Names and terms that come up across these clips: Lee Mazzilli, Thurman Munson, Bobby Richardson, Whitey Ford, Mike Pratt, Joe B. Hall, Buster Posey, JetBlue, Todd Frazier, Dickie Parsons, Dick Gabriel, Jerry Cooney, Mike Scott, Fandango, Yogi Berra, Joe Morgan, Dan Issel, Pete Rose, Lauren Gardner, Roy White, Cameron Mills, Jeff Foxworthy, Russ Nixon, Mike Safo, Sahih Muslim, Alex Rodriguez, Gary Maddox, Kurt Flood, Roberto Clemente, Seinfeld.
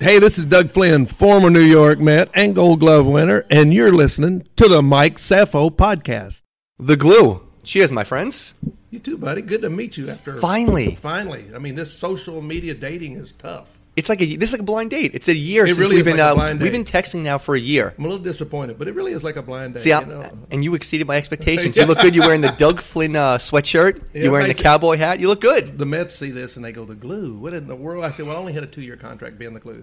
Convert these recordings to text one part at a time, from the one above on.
Hey, this is Doug Flynn, former New York Met and Gold Glove winner, and you're listening to the Mike Safo podcast. The glue. Cheers, my friends. You too, buddy. Good to meet you after... Finally. I mean, this social media dating is tough. It's like this is like a blind date. It's a year since really we've been texting now for a year. I'm a little disappointed, but it really is like a blind date. See, you know? And you exceeded my expectations. Yeah. You look good. You're wearing the Doug Flynn sweatshirt. Yeah, you're wearing the cowboy hat. You look good. The Mets see this and they go, the glue. What in the world? I said, well, I only had a 2-year contract being the glue.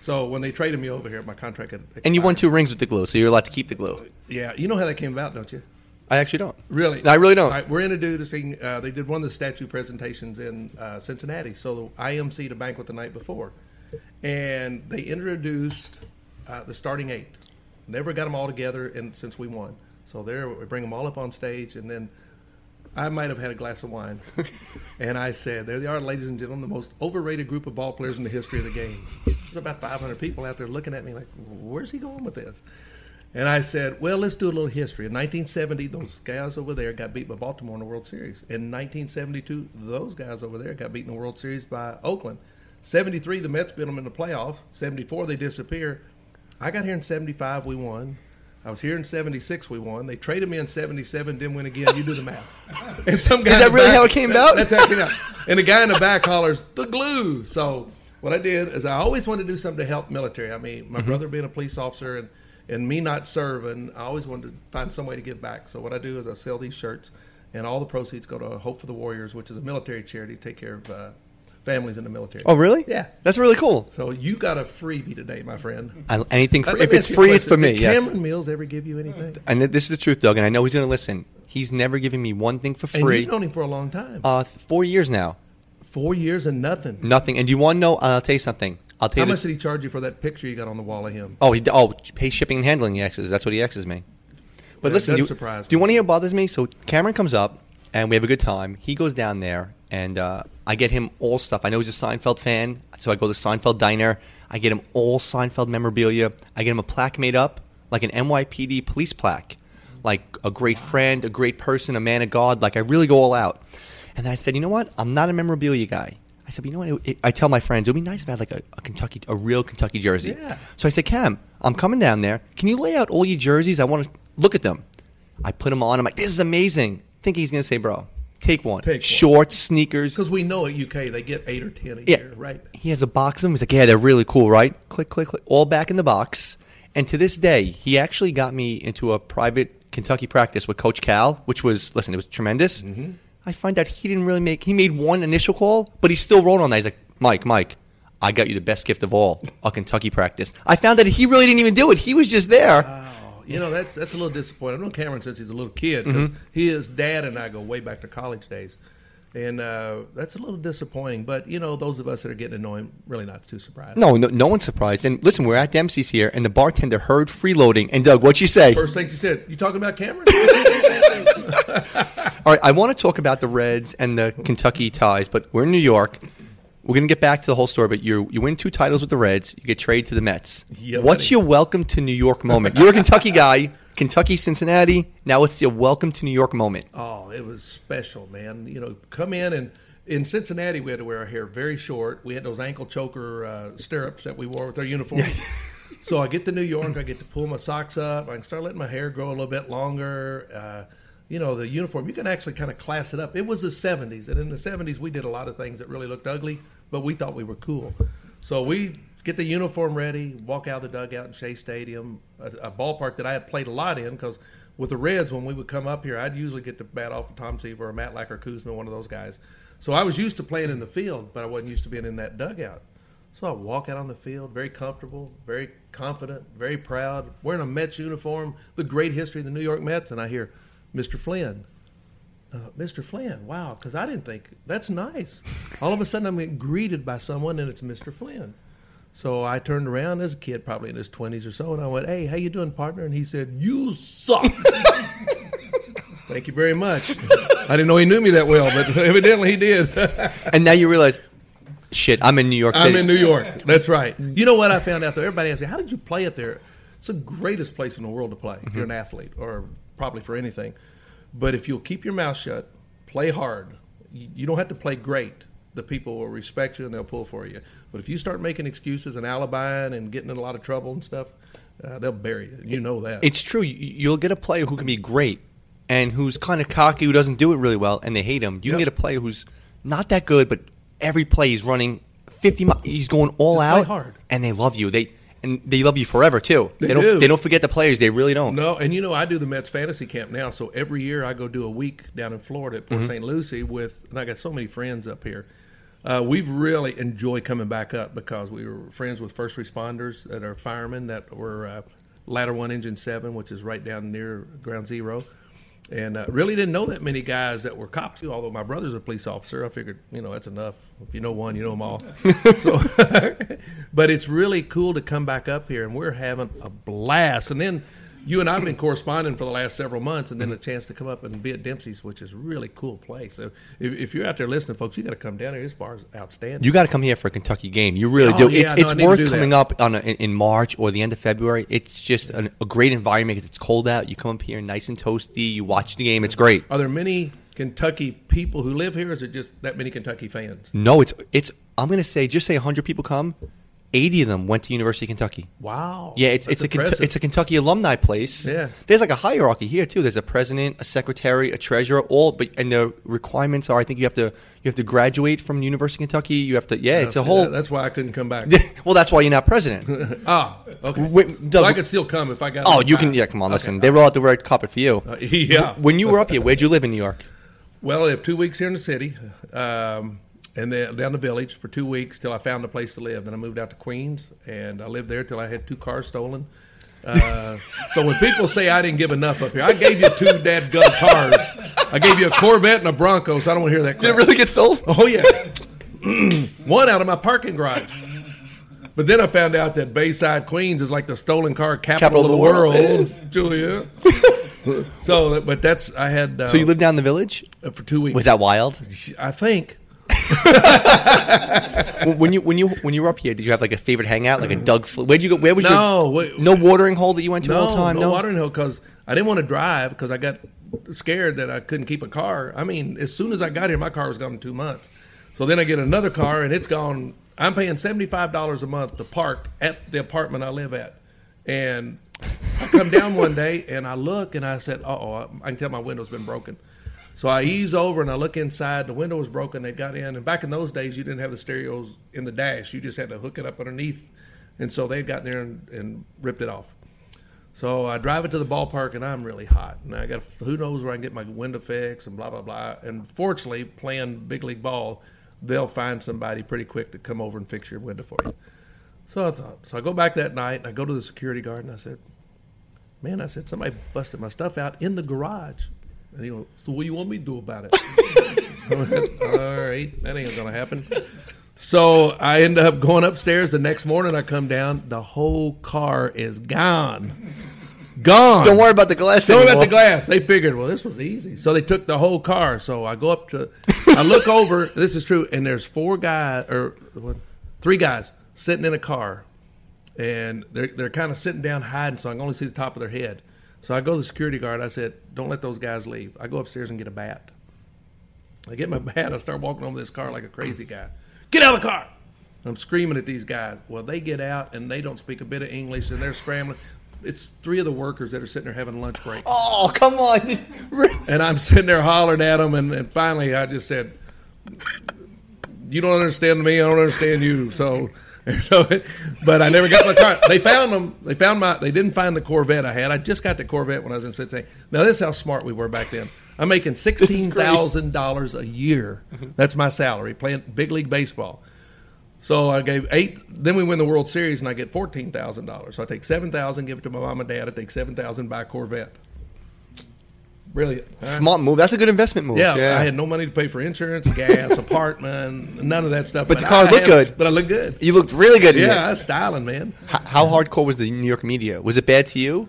So when they traded me over here, my contract had expired. And you won 2 rings with the glue, so you're allowed to keep the glue. Yeah. You know how that came about, don't you? I actually don't. Really? No, I really don't. Right, we're introducing, they did one of the statue presentations in Cincinnati, so the IMC'd a banquet the night before. And they introduced the starting eight. Never got them all together and since we won. So there, we bring them all up on stage, and then I might have had a glass of wine. And I said, there they are, ladies and gentlemen, the most overrated group of ball players in the history of the game. There's about 500 people out there looking at me like, where's he going with this? And I said, well, let's do a little history. In 1970, those guys over there got beat by Baltimore in the World Series. In 1972, those guys over there got beat in the World Series by Oakland. 73, the Mets beat them in the playoff. 74, they disappear. I got here in 75, we won. I was here in 76, we won. They traded me in 77, didn't win again. You do the math. And some guy is that really back, how it came about? That's how it came out. And the guy in the back hollers, the glue. So what I did is I always wanted to do something to help military. I mean, my brother being a police officer and me not serving, I always wanted to find some way to give back. So what I do is I sell these shirts, and all the proceeds go to Hope for the Warriors, which is a military charity to take care of families in the military. Oh, really? Yeah. That's really cool. So you got a freebie today, my friend. Anything free. If it's free, it's for me, yes. Did Cameron Mills ever give you anything? And this is the truth, Doug, and I know he's going to listen. He's never given me one thing for free. And you've known him for a long time. 4 years now. 4 years and nothing. Nothing. And you want to know? I'll tell you something. How much did he charge you for that picture you got on the wall of him? Oh, pay shipping and handling. He X's. That's what he X's me. But yeah, listen, do you want to hear what bothers me? So Cameron comes up, and we have a good time. He goes down there, and I get him all stuff. I know he's a Seinfeld fan, so I go to Seinfeld Diner. I get him all Seinfeld memorabilia. I get him a plaque made up, like an NYPD police plaque, like a great friend, a great person, a man of God. Like I really go all out. And I said, you know what? I'm not a memorabilia guy. I said, but you know what? I tell my friends, it would be nice if I had like a real Kentucky jersey. Yeah. So I said, Cam, I'm coming down there. Can you lay out all your jerseys? I want to look at them. I put them on. I'm like, this is amazing. Thinking he's going to say, bro, take one. Shorts, sneakers. Because we know at UK they get 8 or 10 a year, right? He has a box of them. He's like, yeah, they're really cool, right? Click, click, click. All back in the box. And to this day, he actually got me into a private Kentucky practice with Coach Cal, which was, listen, it was tremendous. Mm-hmm. I find out he didn't really make... He made one initial call, but he still rolled on that. He's like, Mike, I got you the best gift of all, a Kentucky practice. I found out he really didn't even do it. He was just there. Wow. You know, that's a little disappointing. I know Cameron since he's a little kid, because his dad and I go way back to college days. And that's a little disappointing. But, you know, those of us that are getting to know him, really not too surprised. No one's surprised. And listen, we're at Dempsey's here, and the bartender heard freeloading. And, Doug, what'd she say? First thing she said, you talking about Cameron? All right, I want to talk about the Reds and the Kentucky ties, but we're in New York. We're going to get back to the whole story, but you win 2 titles with the Reds. You get traded to the Mets. Yeah, what's your welcome to New York moment? You're a Kentucky guy, Kentucky, Cincinnati. Now what's your welcome to New York moment? Oh, it was special, man. You know, come in and in Cincinnati we had to wear our hair very short. We had those ankle choker stirrups that we wore with our uniforms. So I get to New York. I get to pull my socks up. I can start letting my hair grow a little bit longer. You know, the uniform, you can actually kind of class it up. It was the 70s, and in the 70s we did a lot of things that really looked ugly, but we thought we were cool. So we get the uniform ready, walk out of the dugout in Shea Stadium, a ballpark that I had played a lot in, because with the Reds, when we would come up here, I'd usually get the bat off of Tom Seaver or Matlack or Kuzma, one of those guys. So I was used to playing in the field, but I wasn't used to being in that dugout. So I walk out on the field, very comfortable, very confident, very proud, wearing a Mets uniform, the great history of the New York Mets, and I hear, Mr. Flynn. Mr. Flynn, wow, because I didn't think, that's nice. All of a sudden I'm getting greeted by someone and it's Mr. Flynn. So I turned around as a kid, probably in his 20s or so, and I went, "Hey, how you doing, partner?" And he said, "You suck." Thank you very much. I didn't know he knew me that well, but evidently he did. And now you realize, shit, I'm in New York City. I'm in New York. That's right. You know what I found out, though? Everybody asked me, how did you play it there? It's the greatest place in the world to play if you're an athlete or probably for anything. But if you'll keep your mouth shut, play hard. You don't have to play great. The people will respect you and they'll pull for you. But if you start making excuses and alibiing and getting in a lot of trouble and stuff, they'll bury you. You know that. It's true. You'll get a player who can be great and who's kind of cocky, who doesn't do it really well, and they hate him. You can get a player who's not that good, but every play he's running 50 miles. He's going all out hard. And they love you. They love you forever, too. They don't forget the players. They really don't. No, and you know, I do the Mets fantasy camp now, so every year I go do a week down in Florida at Port St. Lucie with, and I got so many friends up here. We've really enjoyed coming back up because we were friends with first responders that are firemen that were Ladder 1 Engine 7, which is right down near Ground Zero. And really didn't know that many guys that were cops, although my brother's a police officer. I figured, that's enough. If you know one, you know them all. So, but it's really cool to come back up here, and we're having a blast. And then you and I have been corresponding for the last several months, and then a chance to come up and be at Dempsey's, which is a really cool place. So if you're out there listening, folks, you got to come down here. This bar is outstanding. You got to come here for a Kentucky game. You really do. Yeah, it's worth coming up in March or the end of February. It's just a great environment because it's cold out. You come up here nice and toasty. You watch the game. It's great. Are there many Kentucky people who live here, or is it just that many Kentucky fans? No, it's. I'm going to say, just say 100 people come. 80 of them went to University of Kentucky. Wow. Yeah, it's a Kentucky alumni place. Yeah. There's like a hierarchy here too. There's a president, a secretary, a treasurer, and the requirements are, I think you have to graduate from the University of Kentucky. You have to it's a whole. That's why I couldn't come back. Well, that's why you're not president. Okay. Doug, so I could still come if I got. Oh, you can. Yeah, come on. Okay, listen, they roll out the red carpet for you. Yeah. When you were up here, where'd you live in New York? Well, I have 2 weeks here in the city. And then down the village for 2 weeks till I found a place to live. Then I moved out to Queens, and I lived there till I had 2 cars stolen. So when people say I didn't give enough up here, I gave you 2 dadgum cars. I gave you a Corvette and a Bronco, so I don't want to hear that crap. Did it really get stolen? Oh, yeah. One out of my parking garage. But then I found out that Bayside, Queens is like the stolen car capital of the world. It is. Julia. So, but that's – I had – So you lived down in the village? For 2 weeks. Was that wild? I think – when you were up here, did you have like a favorite hangout, like a Doug Flynn? Where'd you go? Where was no watering hole that you went to all the time? No watering hole because I didn't want to drive because I got scared that I couldn't keep a car. I mean, as soon as I got here, my car was gone in 2 months. So then I get another car and it's gone. I'm paying $75 a month to park at the apartment I live at, and I come down one day and I look and I said, I can tell my window's been broken. So I ease over and I look inside. The window was broken. They got in. And back in those days, you didn't have the stereos in the dash. You just had to hook it up underneath. And so they got there and ripped it off. So I drive it to the ballpark, and I'm really hot. And I got who knows where I can get my window fixed and blah, blah, blah. And fortunately, playing big league ball, they'll find somebody pretty quick to come over and fix your window for you. So I thought. So I go back that night, and I go to the security guard, and I said, man, somebody busted my stuff out in the garage. And he goes, so what do you want me to do about it? I went, all right, that ain't going to happen. So I end up going upstairs. The next morning I come down. The whole car is gone. Gone. Don't worry about the glass anymore. Don't worry about the glass. They figured, well, this was easy. So they took the whole car. So I go up to – I look over. This is true. And there's 3 guys sitting in a car. And they're kind of sitting down hiding, so I can only see the top of their head. So I go to the security guard. I said, don't let those guys leave. I go upstairs and get a bat. I get my bat. I start walking over this car like a crazy guy. Get out of the car! I'm screaming at these guys. Well, they get out, and they don't speak a bit of English, and they're scrambling. It's 3 of the workers that are sitting there having lunch break. Oh, come on. And I'm sitting there hollering at them, and finally I just said, you don't understand me. I don't understand you. But I never got my car. They found them. They didn't find the Corvette I had. I just got the Corvette when I was in 16. Now, this is how smart we were back then. I'm making $16,000 a year. That's my salary, playing big league baseball. So I gave $8,000. Then we win the World Series, and I get $14,000. So I take $7,000, give it to my mom and dad. I take $7,000, buy a Corvette. Brilliant. Smart move. That's a good investment move. Yeah. I had no money to pay for insurance, gas, apartment, none of that stuff. But the car looked good. But I looked good. You looked really good. Yeah, I was styling, man. How hardcore was the New York media? Was it bad to you?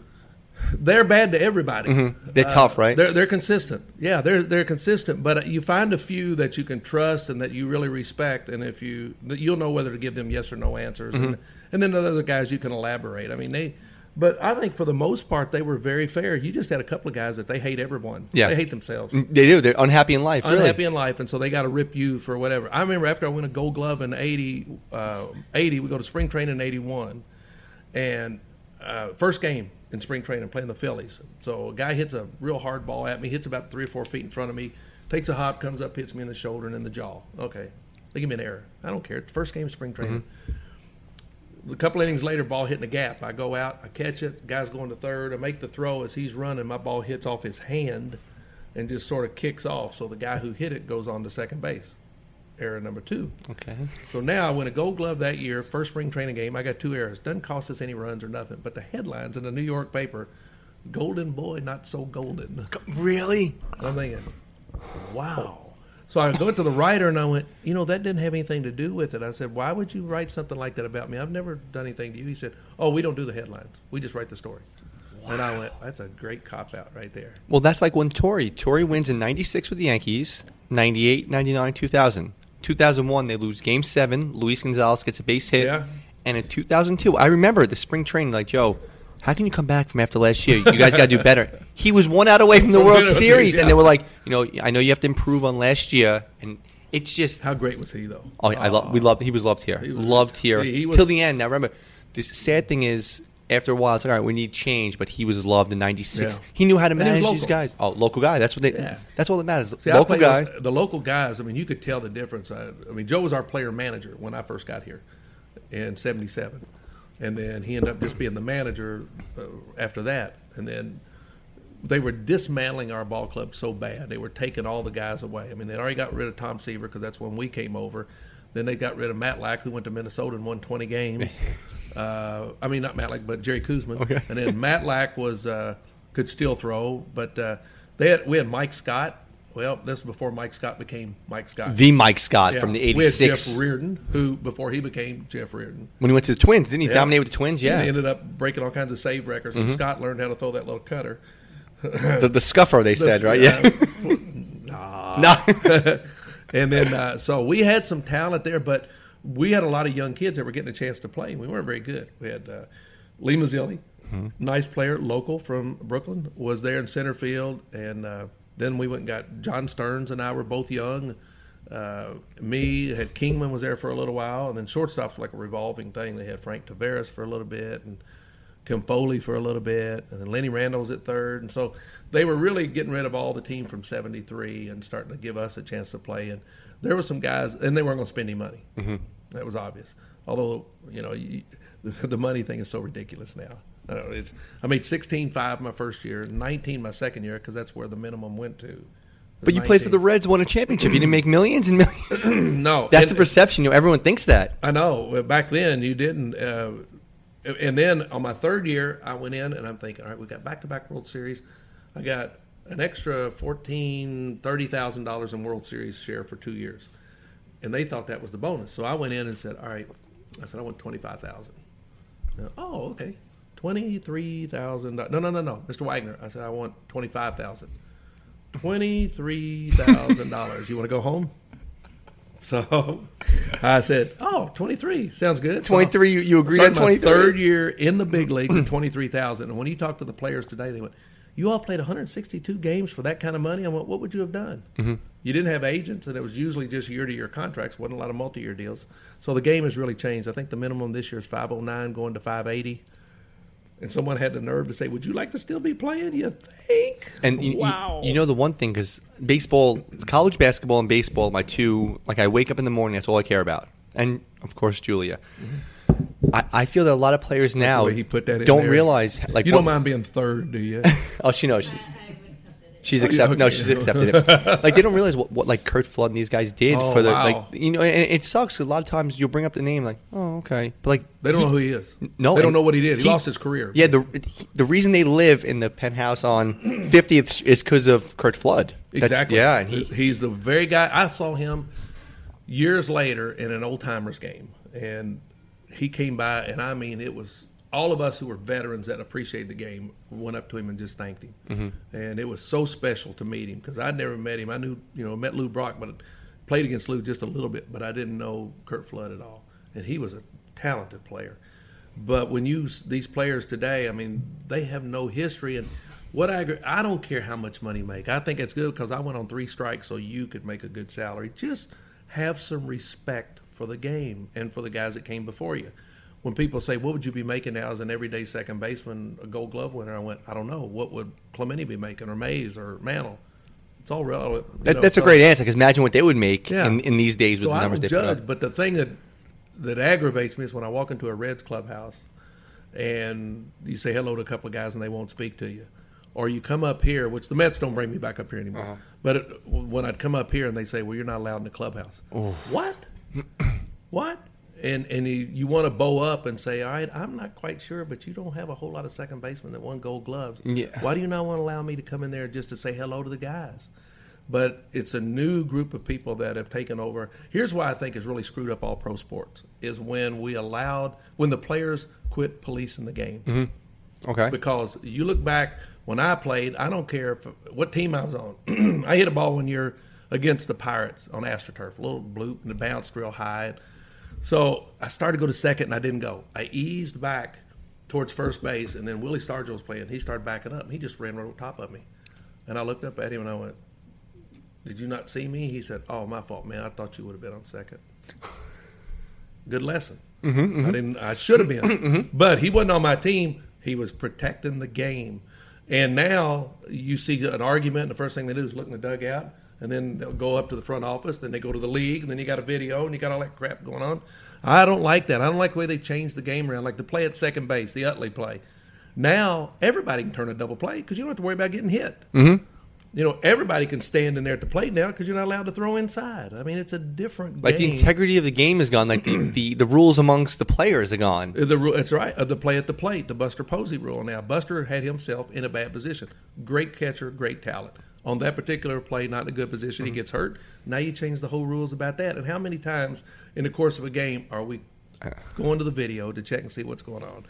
They're bad to everybody. Mm-hmm. They're tough, right? They're consistent. Yeah, they're consistent. But you find a few that you can trust and that you really respect, and if you'll know whether to give them yes or no answers. Mm-hmm. And then the other guys you can elaborate. I mean, but I think for the most part they were very fair. You just had a couple of guys that they hate everyone. Yeah, they hate themselves. They do. They're unhappy in life. And so they got to rip you for whatever. I remember after I won a Gold Glove in '80, we go to spring training in '81, and first game. In spring training playing the Phillies. So a guy hits a real hard ball at me, hits about 3 or 4 feet in front of me, takes a hop, comes up, hits me in the shoulder and in the jaw. Okay. They give me an error. I don't care. It's first game of spring training. Mm-hmm. A couple innings later, ball hitting a gap. I go out, I catch it, guy's going to third, I make the throw as he's running, my ball hits off his hand and just sort of kicks off. So the guy who hit it goes on to second base. Error number 2. Okay. So now I win a Gold Glove that year, first spring training game. I got 2 errors. Doesn't cost us any runs or nothing. But the headlines in the New York paper, golden boy, not so golden. Really? I'm thinking, wow. So I go to the writer and I went, that didn't have anything to do with it. I said, why would you write something like that about me? I've never done anything to you. He said, oh, we don't do the headlines. We just write the story. Wow. And I went, that's a great cop-out right there. Well, that's like when Torre wins in 96 with the Yankees, 98, 99, 2000. 2001, they lose Game 7. Luis Gonzalez gets a base hit. Yeah. And in 2002, I remember the spring training, like, Joe, how can you come back from after last year? You guys got to do better. He was 1 out away from the World Series, and they were like, I know you have to improve on last year. And it's just... How great was he, though? Oh, he was loved here. Till the end. Now, remember, the sad thing is... After a while, it's like, all right, we need change, but he was loved in 96. Yeah. He knew how to manage these guys. Oh, local guy. That's all that matters. See, local guy. The local guys, I mean, you could tell the difference. I mean, Joe was our player manager when I first got here in 77. And then he ended up just being the manager after that. And then they were dismantling our ball club so bad. They were taking all the guys away. I mean, they already got rid of Tom Seaver because that's when we came over. Then they got rid of Matlack, who went to Minnesota and won 20 games. Not Matlack, but Jerry Kuzman. Okay. And then Matlack could still throw, but we had Mike Scott. Well, this was before Mike Scott became Mike Scott. The Mike Scott from the 86. We had Jeff Reardon, who before he became Jeff Reardon. When he went to the Twins, didn't he dominate with the Twins? Yeah. And he ended up breaking all kinds of save records, and Scott learned how to throw that little cutter. the scuffer, they said, right? Nah. And then, so we had some talent there, but we had a lot of young kids that were getting a chance to play. We weren't very good. We had Lee Mazzilli, nice player, local from Brooklyn, was there in center field. And then we went and got John Stearns and I were both young. Kingman was there for a little while. And then shortstop's like a revolving thing. They had Frank Tavares for a little bit and Tim Foli for a little bit. And then Lenny Randall was at third. And so they were really getting rid of all the team from 73 and starting to give us a chance to play. And there were some guys, and they weren't going to spend any money. Mm-hmm. That was obvious. Although, the money thing is so ridiculous now. I made $16.5 my first year, $19 my second year, because that's where the minimum went to. But you played for the Reds, won a championship. You didn't make millions and millions. No. That's a perception. Everyone thinks that. I know. Back then, you didn't. And then on my third year, I went in, and I'm thinking, all right, we got back-to-back World Series. I got an extra $14,000, $30,000 in World Series share for 2 years. And they thought that was the bonus. So I went in and said, all right, I want $25,000. Oh, okay. $23,000. No, Mr. Wagner. I said, I want $25,000. $23,000. You want to go home? So I said, oh, 23. Sounds good. 23, you agreed on 23? Third year in the big league with $23,000. And when you talk to the players today, they went, you all played 162 games for that kind of money? I went, what would you have done? Mm-hmm. You didn't have agents, and it was usually just year-to-year contracts. Wasn't a lot of multi-year deals. So the game has really changed. I think the minimum this year is 509 going to 580. And someone had the nerve to say, would you like to still be playing, you think? And wow. The one thing, because baseball, college basketball and baseball, my two, like I wake up in the morning, that's all I care about. And, of course, Julia. Mm-hmm. I feel that a lot of players now don't realize. Like, you don't mind being third, do you? Oh, she knows. I would accept it. She's accepted. No, she's accepted it. Like, they don't realize what like Kurt Flood and these guys did for the like, you know. And it sucks. A lot of times you'll bring up the name, like, oh, okay, but like they don't know who he is. No, they don't know what he did. He lost his career. Yeah, the reason they live in the penthouse on 50th is because of Kurt Flood. Exactly. Yeah, and he's the very guy. I saw him years later in an old timers game, and he came by, and I mean, it was. All of us who were veterans that appreciated the game went up to him and just thanked him. Mm-hmm. And it was so special to meet him because I'd never met him. I knew, you know, met Lou Brock, but played against Lou just a little bit, but I didn't know Kurt Flood at all. And he was a talented player. But when you these players today, I mean, they have no history. And what I don't care how much money you make. I think it's good because I went on 3 strikes so you could make a good salary. Just have some respect for the game and for the guys that came before you. When people say, what would you be making now as an everyday second baseman, a Gold Glove winner? I went, I don't know. What would Clemente be making, or Mays, or Mantle? It's all relevant. That's a great answer, because imagine what they would make in these days with the numbers they put up. So I don't judge, but the thing that aggravates me is when I walk into a Reds clubhouse and you say hello to a couple of guys and they won't speak to you. Or you come up here, which the Mets don't bring me back up here anymore. Uh-huh. But when I'd come up here and they say, well, you're not allowed in the clubhouse. Ooh. What? What? And you want to bow up and say, all right, I'm not quite sure, but you don't have a whole lot of second basemen that won Gold Gloves. Yeah. Why do you not want to allow me to come in there just to say hello to the guys? But it's a new group of people that have taken over. Here's why I think it's really screwed up all pro sports, is when the players quit policing the game. Mm-hmm. Okay. Because you look back, when I played, I don't care what team I was on. I hit a ball one year against the Pirates on AstroTurf, a little bloop, and it bounced real high. So I started to go to second, and I didn't go. I eased back towards first base, and then Willie Stargell was playing. He started backing up, and he just ran right on top of me. And I looked up at him, and I went, did you not see me? He said, oh, my fault, man. I thought you would have been on second. Good lesson. Mm-hmm, mm-hmm. I should have been. Mm-hmm. But he wasn't on my team. He was protecting the game. And now you see an argument, and the first thing they do is look in the dugout. And then they'll go up to the front office, then they go to the league, and then you got a video, and you got all that crap going on. I don't like that. I don't like the way they changed the game around, like the play at second base, the Utley play. Now everybody can turn a double play because you don't have to worry about getting hit. Mm-hmm. You know, everybody can stand in there at the plate now because you're not allowed to throw inside. I mean, it's a different game. The integrity of the game is gone. Like, the rules amongst the players are gone. That's right. The play at the plate, the Buster Posey rule. Now, Buster had himself in a bad position. Great catcher, great talent. On that particular play, not in a good position, mm-hmm. He gets hurt. Now you change the whole rules about that. And how many times in the course of a game are we going to the video to check and see what's going on?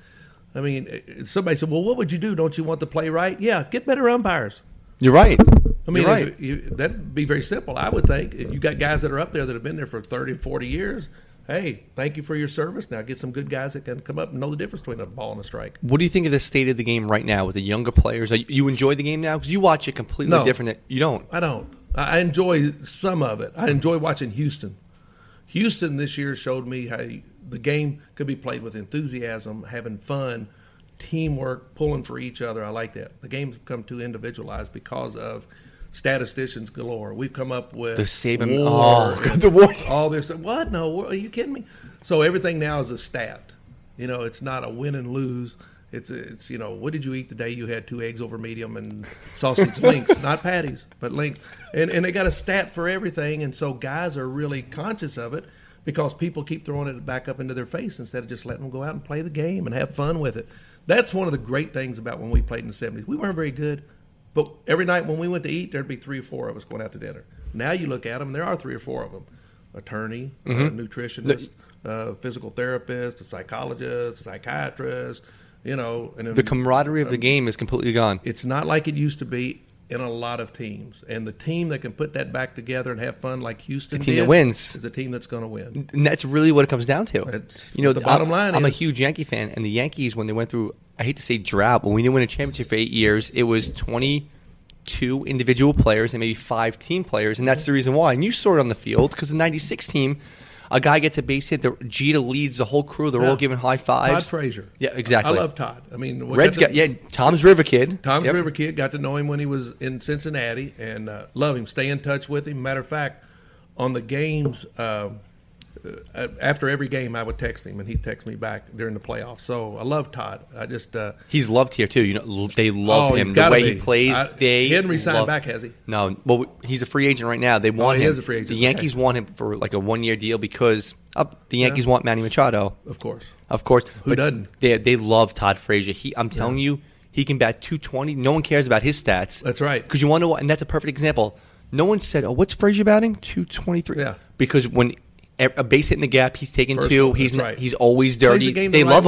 I mean, somebody said, well, what would you do? Don't you want to play right? Yeah, get better umpires. You're right. I mean, that'd be very simple, I would think. You got guys that are up there that have been there for 30, 40 years. Hey, thank you for your service. Now get some good guys that can come up and know the difference between a ball and a strike. What do you think of the state of the game right now with the younger players? You enjoy the game now? Because you watch it completely different. You don't. I don't. I enjoy some of it. I enjoy watching Houston. Houston this year showed me how the game could be played with enthusiasm, having fun, teamwork, pulling for each other. I like that. The game's become too individualized because of statisticians galore. We've come up with the Saban, all this. What? No, are you kidding me? So everything now is a stat. You know, it's not a win and lose. It's you know, what did you eat the day you had 2 eggs over medium and sausage links, not patties, but links. And they got a stat for everything, and so guys are really conscious of it because people keep throwing it back up into their face instead of just letting them go out and play the game and have fun with it. That's one of the great things about when we played in the 70s. We weren't very good. But every night when we went to eat, there'd be 3 or 4 of us going out to dinner. Now you look at them, and there are 3 or 4 of them. Attorney, mm-hmm. A nutritionist, physical therapist, a psychologist, a psychiatrist, you know. And the camaraderie of the game is completely gone. It's not like it used to be in a lot of teams. And the team that can put that back together and have fun like Houston did that wins. Is a team that's going to win. And that's really what it comes down to. You know, the bottom line I'm a huge Yankee fan, and the Yankees, when they went through, I hate to say drought, but when we didn't win a championship for 8 years, it was 22 individual players and maybe 5 team players, and that's the reason why. And you saw it on the field because the 96 team, a guy gets a base hit, Jeter leads the whole crew, they're all giving high fives. Todd Frazier. Yeah, exactly. I love Todd. I mean, Reds Tom's River Kid. Tom's River Kid, got to know him when he was in Cincinnati and love him, stay in touch with him. Matter of fact, on the games after every game I would text him, and he'd text me back during the playoffs. So I love Todd. I just he's loved here too. You know, they love him. The way he plays, they he hasn't resigned back, has he? No. Well, he's a free agent right now. They want him. He is a free agent. The Yankees want him for like a 1-year deal because the Yankees want Manny Machado. Of course. Who but doesn't? They love Todd Frazier. I'm telling you, he can bat .220. No one cares about his stats. That's right. Because you want to, and that's a perfect example. No one said, "Oh, what's Frazier batting? .223." Yeah. Because when a base hit in the gap, he's taking two. He's always dirty. They love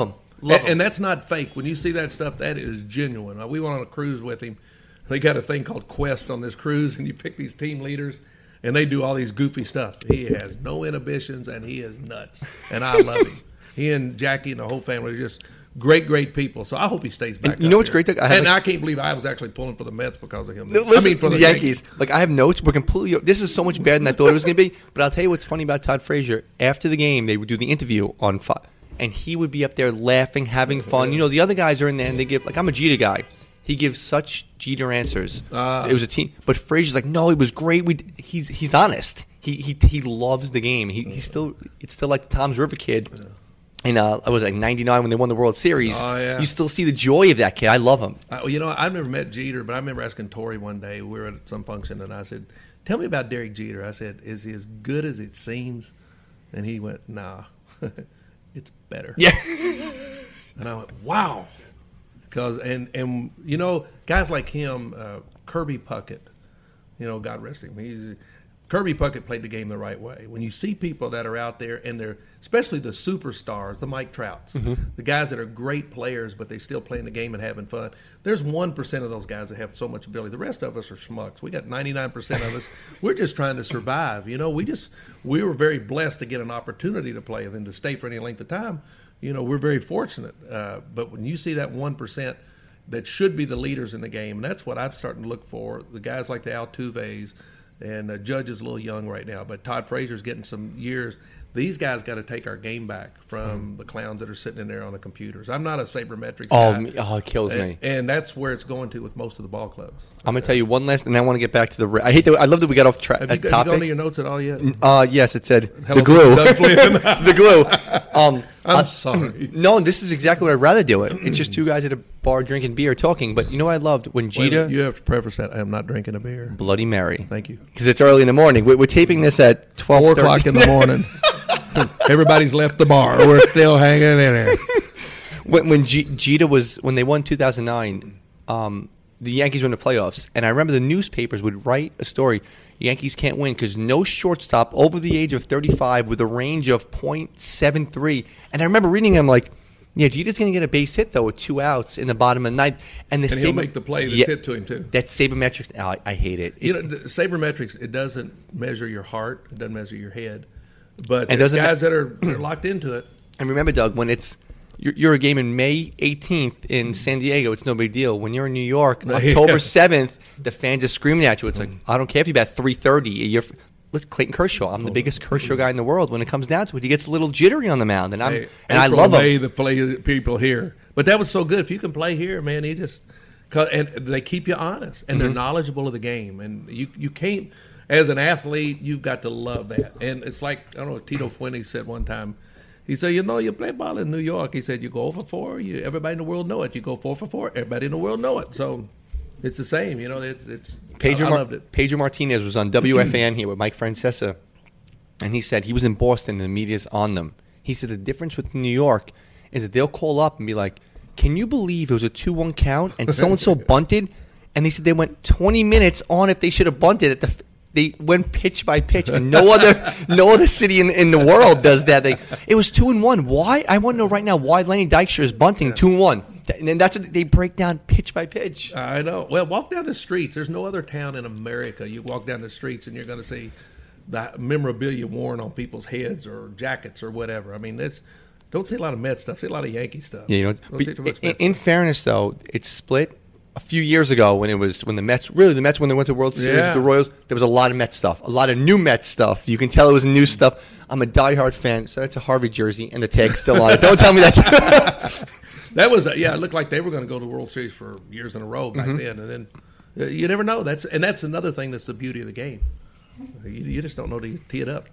him. And that's not fake. When you see that stuff, that is genuine. We went on a cruise with him. They got a thing called Quest on this cruise, and you pick these team leaders, and they do all these goofy stuff. He has no inhibitions, and he is nuts. And I love him. He and Jackie and the whole family are just great people. So I hope he stays back. And you know what's great? I can't believe I was actually pulling for the Mets because of him. No, listen, for the Yankees. Like, I have notes. We're completely. This is so much better than I thought it was going to be. But I'll tell you what's funny about Todd Frazier. After the game, they would do the interview on Fox, and he would be up there laughing, having fun. You know, the other guys are in there, and they give. Like, I'm a Jeter guy. He gives such Jeter answers. It was a team. But Frazier's like, no, it was great. He's honest. He loves the game. It's still like the Toms River kid. Yeah. And I was like 99 when they won the World Series. Oh, yeah. You still see the joy of that kid. I love him. You know, I've never met Jeter, but I remember asking Torre one day. We were at some function, and I said, "Tell me about Derek Jeter." I said, "Is he as good as it seems?" And he went, "Nah, it's better." Yeah. And I went, "Wow," because and you know, guys like him, Kirby Puckett. You know, God rest him. Kirby Puckett played the game the right way. When you see people that are out there, and they're especially the superstars, the Mike Trouts, the guys that are great players, but they're still playing the game and having fun. There's 1% of those guys that have so much ability. The rest of us are schmucks. We got 99% of us. We're just trying to survive. You know, we were very blessed to get an opportunity to play and to stay for any length of time. You know, we're very fortunate. But when you see that 1%, that should be the leaders in the game, and that's what I'm starting to look for. The guys like the Altuves. And Judge is a little young right now, but Todd Frazier's getting some years. These guys got to take our game back from the clowns that are sitting in there on the computers. I'm not a sabermetrics guy. Oh, it kills me. And that's where it's going to with most of the ball clubs. Okay. I'm going to tell you one last, and I want to get back to the – I love that we got off track. Have you gone to your notes at all yet? Yes, it said hello, the glue. Doug Flynn. The glue. I'm sorry. No, this is exactly what I'd rather do it. It's just two guys at a bar drinking beer talking. But you know what I loved? When Jeter – you have to preface that. I am not drinking a beer. Bloody Mary. Thank you. Because it's early in the morning. We're taping this at 12:30. 4 o'clock in the morning. Everybody's left the bar. We're still hanging in there. When they won 2009, the Yankees won the playoffs, and I remember the newspapers would write a story: Yankees can't win because no shortstop over the age of 35 with a range of .73. And I remember reading them like, yeah, Jeter's going to get a base hit, though, with 2 outs in the bottom of the ninth. And he'll make the play that's hit to him, too. That's sabermetrics. Oh, I hate it. Sabermetrics, it doesn't measure your heart. It doesn't measure your head. But the guys that are locked into it. And remember, Doug, when it's you're a game in May 18th in San Diego, it's no big deal. When you're in New York, October 7th, the fans are screaming at you. It's like, I don't care if you bat .330. Let's Clayton Kershaw. I'm the biggest Kershaw guy in the world. When it comes down to it, he gets a little jittery on the mound, and I love him. The play people here, but that was so good. If you can play here, man, and they keep you honest, and they're knowledgeable of the game, and you can't. As an athlete, you've got to love that. And it's like, I don't know, Tito Fuente said one time, he said, you know, you play ball in New York. He said, you go 0-for-4, everybody in the world know it. You go 4-for-4, everybody in the world know it. So it's the same, you know. I loved it. Pedro Martinez was on WFAN here with Mike Francesa, and he said he was in Boston, and the media's on them. He said the difference with New York is that they'll call up and be like, can you believe it was a 2-1 count, and so-and-so bunted? And they said they went 20 minutes on if they should have bunted at the – they went pitch by pitch, and no other city in the world does that. It was 2-1. Why? I want to know right now why Lenny Dykstra is bunting 2-1. And then they break down pitch by pitch. I know. Well, walk down the streets. There's no other town in America. You walk down the streets, and you're going to see the memorabilia worn on people's heads or jackets or whatever. I mean, don't see a lot of Mets stuff. See a lot of Yankee stuff. Yeah, in fairness, though, it's split. A few years ago, when they went to the World Series with the Royals, there was a lot of Mets stuff, a lot of new Mets stuff. You can tell it was new stuff. I'm a diehard fan, so that's a Harvey jersey, and the tag's still on it. Don't tell me that. That was it looked like they were going to go to the World Series for years in a row back then, and then you never know. That's another thing that's the beauty of the game. You just don't know to tee it up.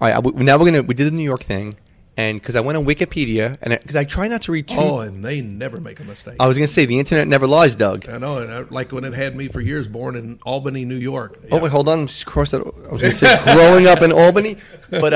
All right, now we're gonna. We did the New York thing, and because I went on Wikipedia, and because I try not to read. Oh, and they never make a mistake. I was gonna say the internet never lies, Doug. I know, and like when it had me for years, born in Albany, New York. Yeah. Oh wait, hold on. Of course, I was gonna say growing up in Albany, but.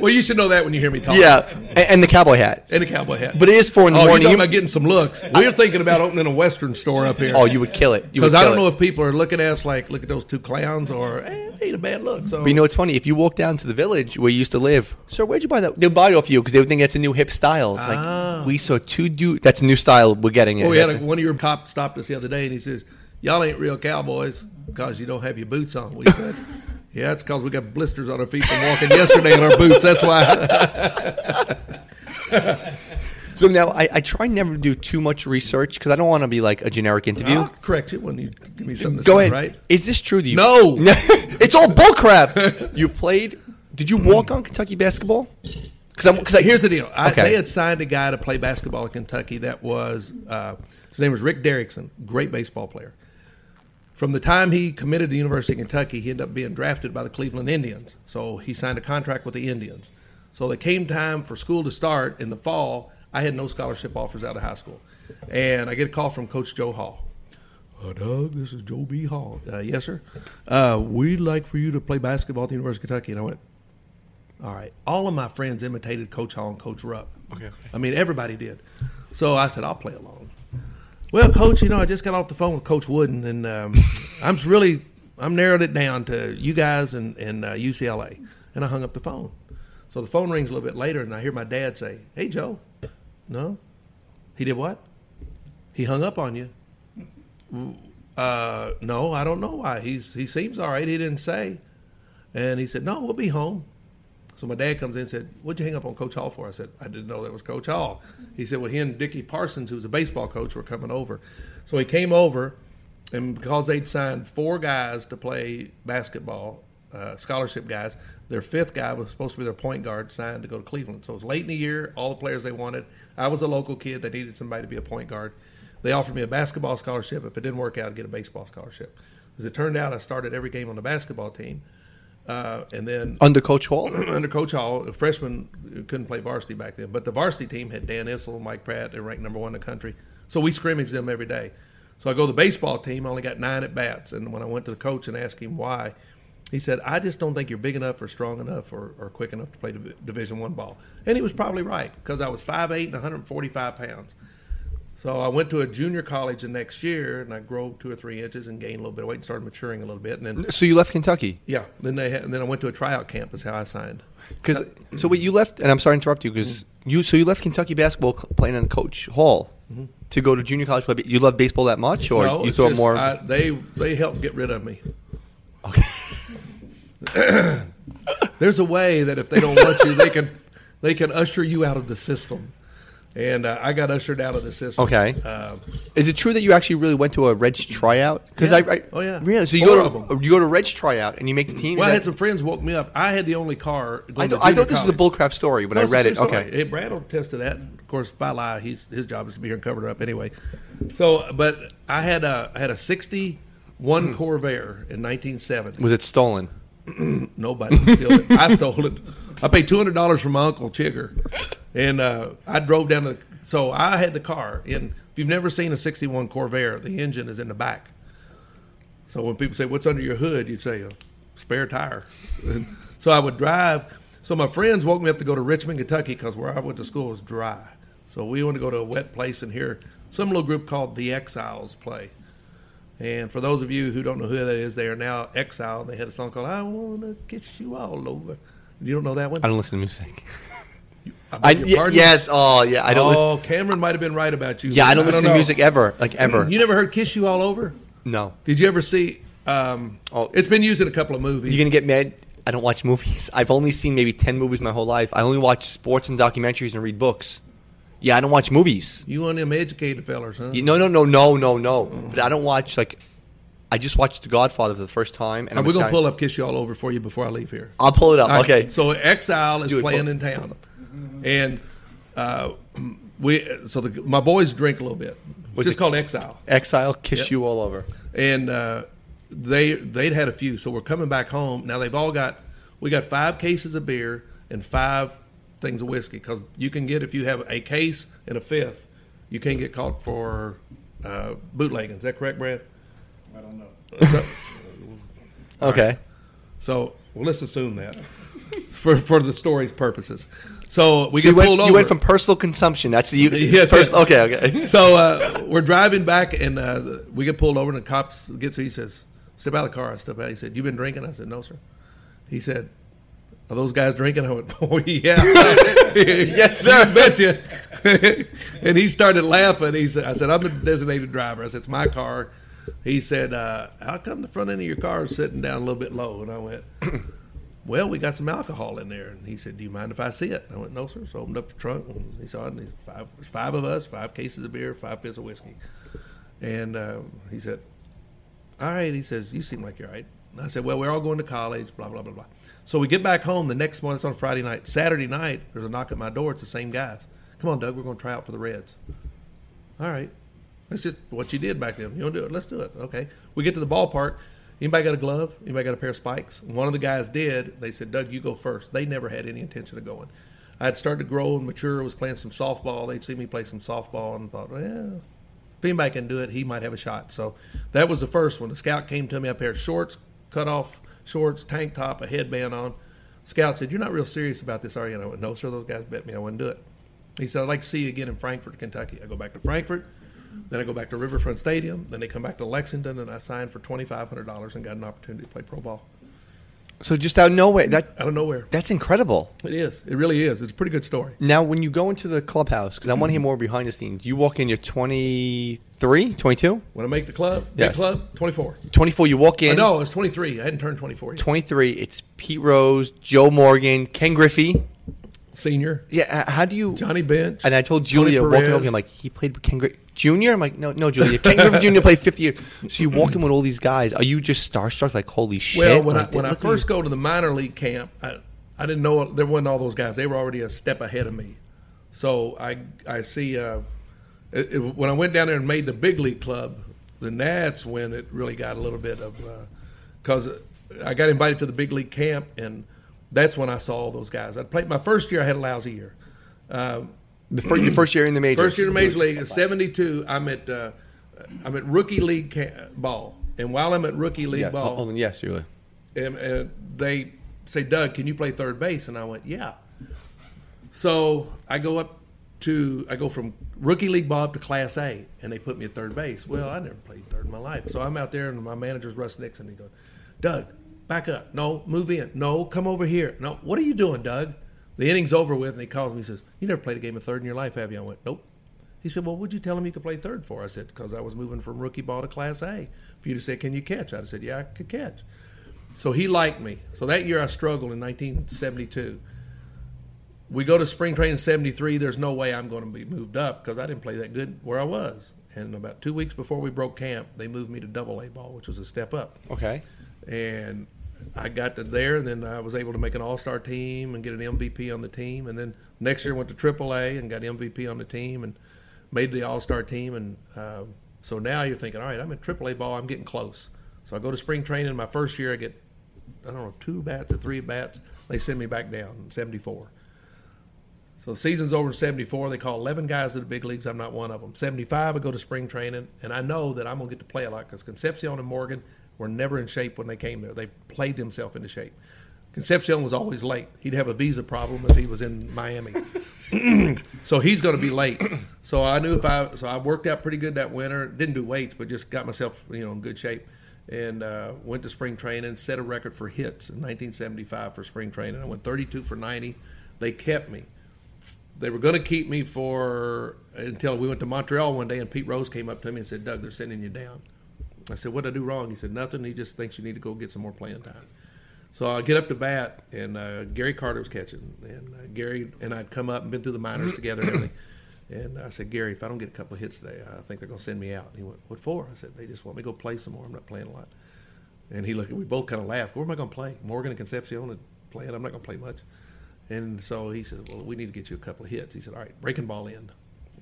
Well, you should know that when you hear me talk. Yeah, and the cowboy hat. And the cowboy hat. But it is 4 in the morning. Oh, you're talking about getting some looks. We're thinking about opening a Western store up here. Oh, you would kill it. Because I don't know if people are looking at us like, look at those two clowns or, hey, they ain't a bad look. So. But you know what's funny? If you walk down to the village where you used to live, sir, where'd you buy that? They'll buy it off you because they would think that's a new hip style. It's like, we saw two dudes. That's a new style. We're getting it. Well, we had one of your cops stopped us the other day, and he says, y'all ain't real cowboys because you don't have your boots on. We said... Yeah, it's because we got blisters on our feet from walking yesterday in our boots. That's why. So now I try never to do too much research because I don't want to be like a generic interview. I'll correct you when you give me something to say, right? Is this true? No. It's all bullcrap. You played. Did you walk on Kentucky basketball? Because here's the deal. They had signed a guy to play basketball at Kentucky that was his name was Rick Derrickson, great baseball player. From the time he committed to the University of Kentucky, he ended up being drafted by the Cleveland Indians. So he signed a contract with the Indians. So it came time for school to start in the fall. I had no scholarship offers out of high school. And I get a call from Coach Joe Hall. Doug, this is Joe B. Hall. Yes, sir. We'd like for you to play basketball at the University of Kentucky. And I went, all right. All of my friends imitated Coach Hall and Coach Rupp. Okay. I mean, everybody did. So I said, I'll play along. Well, Coach, you know, I just got off the phone with Coach Wooden, and I'm narrowed it down to you guys and UCLA. And I hung up the phone. So the phone rings a little bit later, and I hear my dad say, hey, Joe. No? He did what? He hung up on you. No, I don't know why. He seems all right. He didn't say. And he said, no, we'll be home. So my dad comes in and said, what'd you hang up on Coach Hall for? I said, I didn't know that was Coach Hall. He said, well, he and Dickie Parsons, who was a baseball coach, were coming over. So he came over, and because they'd signed 4 guys to play basketball, scholarship guys, their 5th guy was supposed to be their point guard, signed to go to Cleveland. So it was late in the year, all the players they wanted. I was a local kid. They needed somebody to be a point guard. They offered me a basketball scholarship. If it didn't work out, I'd get a baseball scholarship. As it turned out, I started every game on the basketball team. And then under Coach Hall, a freshman couldn't play varsity back then, but the varsity team had Dan Issel, Mike Pratt. They were ranked number 1 in the country, so we scrimmaged them every day. So I go to the baseball team. I only got 9 at bats, and when I went to the coach and asked him why, he said, "I just don't think you're big enough, or strong enough, or quick enough to play Division I ball." And he was probably right because I was 5'8" and 145 pounds. So I went to a junior college the next year, and I grew 2 or 3 inches and gained a little bit of weight and started maturing a little bit. And then, so you left Kentucky? Yeah. Then I went to a tryout camp is how I signed. So what you left, and I'm sorry to interrupt you, because you left Kentucky basketball playing on Coach Hall to go to junior college. You loved baseball that much, or no, you thought more? They helped get rid of me. Okay. There's a way that if they don't want you, they can usher you out of the system. And I got ushered out of the system. Okay. Is it true that you actually really went to a Reg tryout? Yeah. Really? So you go to Reg tryout and you make the team? Well, I had some friends woke me up. I had the only car. I thought this was a bullcrap story when I read it. Okay. Hey, Brad will attest to that. Of course, if I lie, his job is to be here and cover it up anyway. So, but I had a 61 Corvair in 1970. Was it stolen? Nobody stole it. I stole it. I paid $200 for my uncle Chigger, and I drove down to. So I had the car, and if you've never seen a '61 Corvair, the engine is in the back. So when people say, "What's under your hood?" you'd say, "A spare tire." And so I would drive. So my friends woke me up to go to Richmond, Kentucky, because where I went to school was dry. So we wanted to go to a wet place and hear some little group called the Exiles play. And for those of you who don't know who that is, they are now exiled. They had a song called "I Wanna Kiss You All Over." You don't know that one? I don't listen to music. Yes. Oh, yeah. I don't. Oh, Cameron might have been right about you. Yeah, I don't listen to music ever, like ever. You never heard "Kiss You All Over"? No. Did you ever see? It's been used in a couple of movies. You're gonna get mad. I don't watch movies. I've only seen maybe 10 movies my whole life. I only watch sports and documentaries and read books. Yeah, I don't watch movies. You one of them educated fellas, huh? No. But I don't watch I just watched The Godfather for the first time. And we're going to pull up "Kiss You All Over" for you before I leave here. I'll pull it up. Right. Okay. So Exile is playing in town. And my boys drink a little bit. It's just called Exile. Exile, "Kiss You All Over." And they'd had a few. So we're coming back home. Now they've all got we got 5 cases of beer and 5 things of whiskey, because you can get, if you have a case and a fifth, you can't get caught for bootlegging. Is that correct, Brad? I don't know. Okay. Right. So, well, let's assume that for the story's purposes. So we get pulled over. You went from personal consumption. That's the okay. So we're driving back, and we get pulled over, and the cops gets. He says, "Step out of the car." I step out. He said, "You been drinking?" I said, "No, sir." He said, "Are those guys drinking?" I went, "Oh yeah, yes sir, betcha." And he started laughing. He said, "I said I'm the designated driver. I said it's my car." He said, "How come the front end of your car is sitting down a little bit low?" And I went, "Well, we got some alcohol in there." And he said, "Do you mind if I see it?" And I went, "No, sir." So I opened up the trunk, and he saw it. And he said, there's 5 of us, 5 cases of beer, 5 fifths of whiskey. And he said, "All right." He says, "You seem like you're all right." And I said, "Well, we're all going to college, blah, blah, blah, blah." So we get back home the next morning. It's on Friday night. Saturday night, there's a knock at my door. It's the same guys. "Come on, Doug, we're going to try out for the Reds." All right. That's just what you did back then. You don't do it. Let's do it. Okay. We get to the ballpark. Anybody got a glove? Anybody got a pair of spikes? One of the guys did. They said, "Doug, you go first." They never had any intention of going. I had started to grow and mature. Was playing some softball. They'd see me play some softball and thought, well, if anybody can do it, he might have a shot. So that was the first one. The scout came to me. I had a pair of shorts, cut-off shorts, tank top, a headband on. Scout said, "You're not real serious about this, are you?" And I went, "No, sir. Those guys bet me I wouldn't do it." He said, "I'd like to see you again in Frankfort, Kentucky." I go back to Frankfort. Then I go back to Riverfront Stadium. Then they come back to Lexington, and I signed for $2,500 and got an opportunity to play pro ball. So just out of nowhere. Out of nowhere. That's incredible. It is. It really is. It's a pretty good story. Now, when you go into the clubhouse, because I want to hear more behind the scenes, you walk in, you're 23, 22? When I make the club, big club, 24. 24, you walk in. No, I was 23. I hadn't turned 24 yet. 23, it's Pete Rose, Joe Morgan, Ken Griffey. Senior. Yeah, how do you... Johnny Bench. And I told Julia, walking over, I'm like, he played with Ken Griffey Jr.? I'm like, no, Julia. Ken Griffey Jr. played 50 years. So you walk in with all these guys. Are you just starstruck? Like, holy shit. Well, when I first go to the minor league camp, I didn't know there weren't all those guys. They were already a step ahead of me. So I see... when I went down there and made the big league club, then that's when it really got a little bit of... Because I got invited to the big league camp, and... That's when I saw all those guys. I played my first year. I had a lousy year. Your first year in the major. First year in the major league is 72. I'm at rookie league ball, and while I'm at rookie league ball, yes, you are. And they say, "Doug, can you play third base?" And I went, "Yeah." So I go from rookie league ball up to Class A, and they put me at third base. Well, I never played third in my life, so I'm out there, and my manager's Russ Nixon. He goes, "Doug. Back up. No, move in. No, come over here. No, what are you doing, Doug?" The inning's over with, and he calls me and says, "You never played a game of third in your life, have you?" I went, "Nope." He said, "Well, what'd you tell him you could play third for?" I said, "Because I was moving from rookie ball to Class A. If you'd have said, 'Can you catch?' I'd have said, 'Yeah, I could catch.'" So he liked me. So that year I struggled in 1972. We go to spring training in 73. There's no way I'm going to be moved up because I didn't play that good where I was. And about 2 weeks before we broke camp, they moved me to Double A ball, which was a step up. Okay. And I got to there, and then I was able to make an all-star team and get an MVP on the team. And then next year I went to AAA and got MVP on the team and made the all-star team. And so now you're thinking, all right, I'm in AAA ball. I'm getting close. So I go to spring training. My first year I get, 2 bats or 3 bats. They send me back down in 74. So the season's over in 74. They call 11 guys to the big leagues. I'm not one of them. 75, I go to spring training, and I know that I'm going to get to play a lot because Concepcion and Morgan – were never in shape when they came there. They played themselves into shape. Concepcion was always late. He'd have a visa problem if he was in Miami. So he's going to be late. So I knew I worked out pretty good that winter. Didn't do weights, but just got myself, in good shape. And went to spring training, set a record for hits in 1975 for spring training. I went 32 for 90. They kept me. They were going to keep me until we went to Montreal one day, and Pete Rose came up to me and said, "Doug, they're sending you down." I said, "What did I do wrong?" He said, "Nothing. He just thinks you need to go get some more playing time." So I get up to bat, and Gary Carter was catching. And Gary and I had come up and been through the minors together and everything. And I said, "Gary, if I don't get a couple of hits today, I think they're going to send me out." And he went, "What for?" I said, "They just want me to go play some more. I'm not playing a lot." And he looked at me. We both kind of laughed. "Where am I going to play? Morgan and Concepcion are playing. I'm not going to play much." And so he said, "Well, we need to get you a couple of hits." He said, "All right, breaking ball in."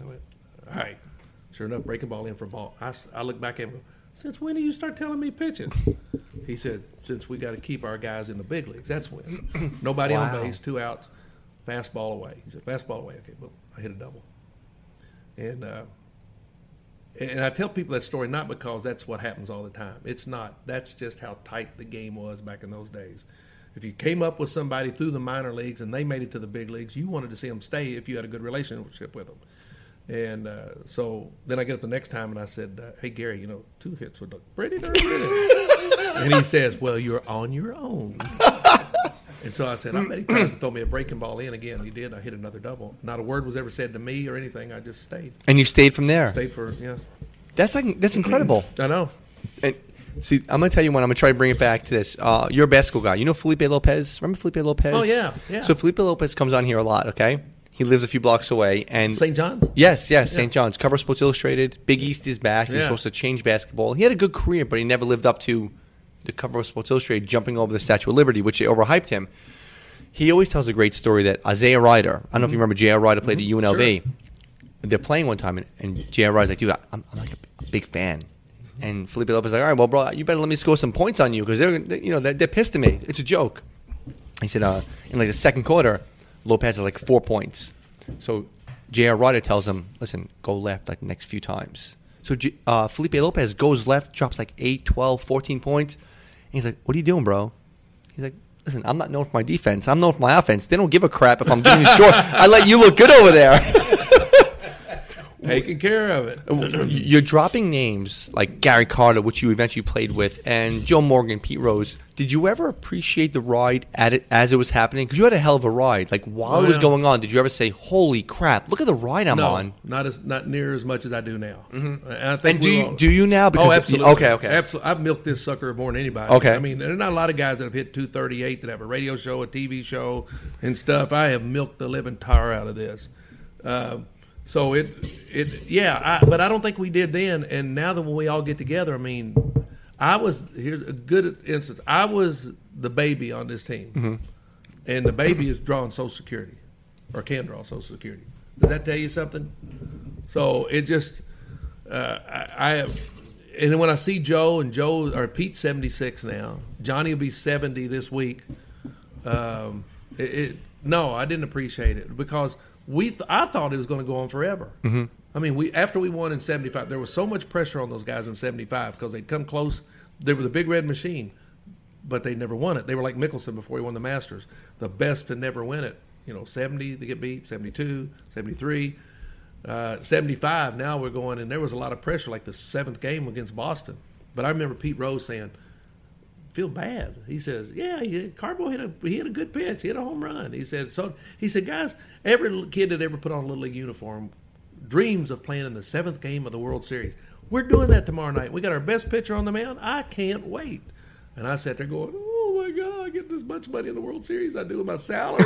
I went, "All right." Sure enough, breaking ball in for a ball. I look back at him and go, since when do you start telling me pitching? He said, since we got to keep our guys in the big leagues, that's when. Nobody on base, 2 outs, fastball away. He said, fastball away. Okay, well, I hit a double. And I tell people that story not because that's what happens all the time. It's not. That's just how tight the game was back in those days. If you came up with somebody through the minor leagues and they made it to the big leagues, you wanted to see them stay if you had a good relationship with them. And so then I get up the next time and I said, hey, Gary, you know, 2 hits would look pretty darn good. And he says, well, you're on your own. And so I said, I bet he tries to throw me a breaking ball in again. He did. I hit another double. Not a word was ever said to me or anything. I just stayed. And you stayed from there? Stayed for, yeah. That's incredible. I know. And see, I'm going to tell you one. I'm going to try to bring it back to this. You're a basketball guy. You know Felipe Lopez? Remember Felipe Lopez? Oh, yeah. Yeah. So Felipe Lopez comes on here a lot, okay? He lives a few blocks away. And St. John's? Yes, yeah. St. John's. Cover Sports Illustrated. Big East is back. He was supposed to change basketball. He had a good career, but he never lived up to the cover of Sports Illustrated jumping over the Statue of Liberty, which they overhyped him. He always tells a great story that Isaiah Rider, I don't know if you remember, J.R. Rider played at UNLV. Sure. They're playing one time, and J.R. Rider's like, dude, I'm like a big fan. And Felipe Lopez's like, all right, well, bro, you better let me score some points on you because they're pissed at me. It's a joke. He said, in like the second quarter, Lopez has like 4 points. So J.R. Rider tells him, listen, go left like the next few times. So Felipe Lopez goes left, drops like 8, 12, 14 points. And he's like, what are you doing, bro? He's like, listen, I'm not known for my defense. I'm known for my offense. They don't give a crap if I'm giving you a score. I let you look good over there. Taking care of it. You're dropping names like Gary Carter, which you eventually played with, and Joe Morgan, Pete Rose. Did you ever appreciate the ride at it as it was happening? Because you had a hell of a ride. Like while it was going on, did you ever say, "Holy crap! Look at the ride I'm on"? Not near as much as I do now. Mm-hmm. And I think do you now? Because absolutely. Okay. Absolutely. I've milked this sucker more than anybody. Okay. I mean, there are not a lot of guys that have hit 238 that have a radio show, a TV show, and stuff. I have milked the living tar out of this. So but I don't think we did then. And now that when we all get together, I mean, here's a good instance. I was the baby on this team, and the baby is drawing Social Security, or can draw Social Security. Does that tell you something? So it just, and then when I see Pete's 76 now, Johnny will be 70 this week. No, I didn't appreciate it because. I thought it was going to go on forever. Mm-hmm. I mean, after we won in 75, there was so much pressure on those guys in 75 because they'd come close. They were the big red machine, but they never won it. They were like Mickelson before he won the Masters, the best to never win it. 70, they get beat, 72, 73, 75. Now we're going, and there was a lot of pressure, like the 7th game against Boston. But I remember Pete Rose saying, feel bad. He says, Carbo hit a good pitch. He hit a home run. He said, guys, every kid that ever put on a Little League uniform dreams of playing in the 7th game of the World Series. We're doing that tomorrow night. We got our best pitcher on the mound. I can't wait. And I sat there going, oh, my God, I get this much money in the World Series. I do with my salary.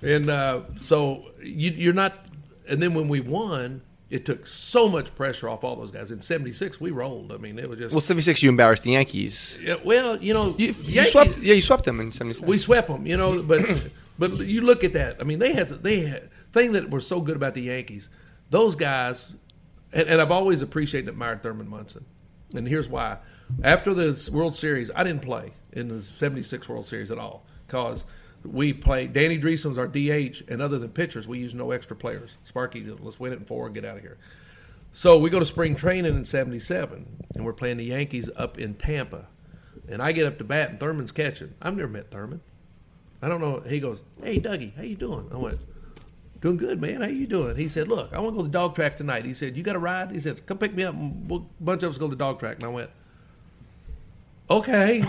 And so you're not – and then when we won – it took so much pressure off all those guys. In 76, we rolled. I mean, it was just... Well, 76, you embarrassed the Yankees. Yeah, well, you swept them in 76. We swept them, but you look at that. I mean, they had thing that was so good about the Yankees, those guys, and I've always appreciated and admired Thurman Munson. And here's why. After the World Series, I didn't play in the 76 World Series at all because... We play. Danny Dreesen's our DH, and other than pitchers, we use no extra players. Sparky, let's win it in 4 and get out of here. So we go to spring training in 77, and we're playing the Yankees up in Tampa. And I get up to bat, and Thurman's catching. I've never met Thurman. I don't know. He goes, hey, Dougie, how you doing? I went, doing good, man. How you doing? He said, look, I want to go to the dog track tonight. He said, you got a ride? He said, come pick me up, and a bunch of us go to the dog track. And I went, okay.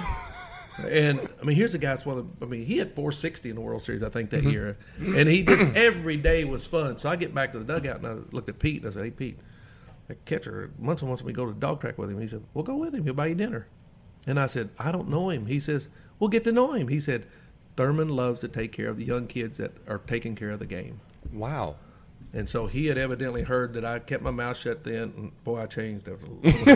And, I mean, here's a guy that's he had 460 in the World Series, I think, that year. And he just, every day was fun. So I get back to the dugout, and I looked at Pete, and I said, hey, Pete, that catcher, Munson wants me to go to the dog track with him. He said, well, go with him. He'll buy you dinner. And I said, I don't know him. He says, well, get to know him. He said, Thurman loves to take care of the young kids that are taking care of the game. Wow. And so he had evidently heard that I kept my mouth shut then. And boy, I changed after a little.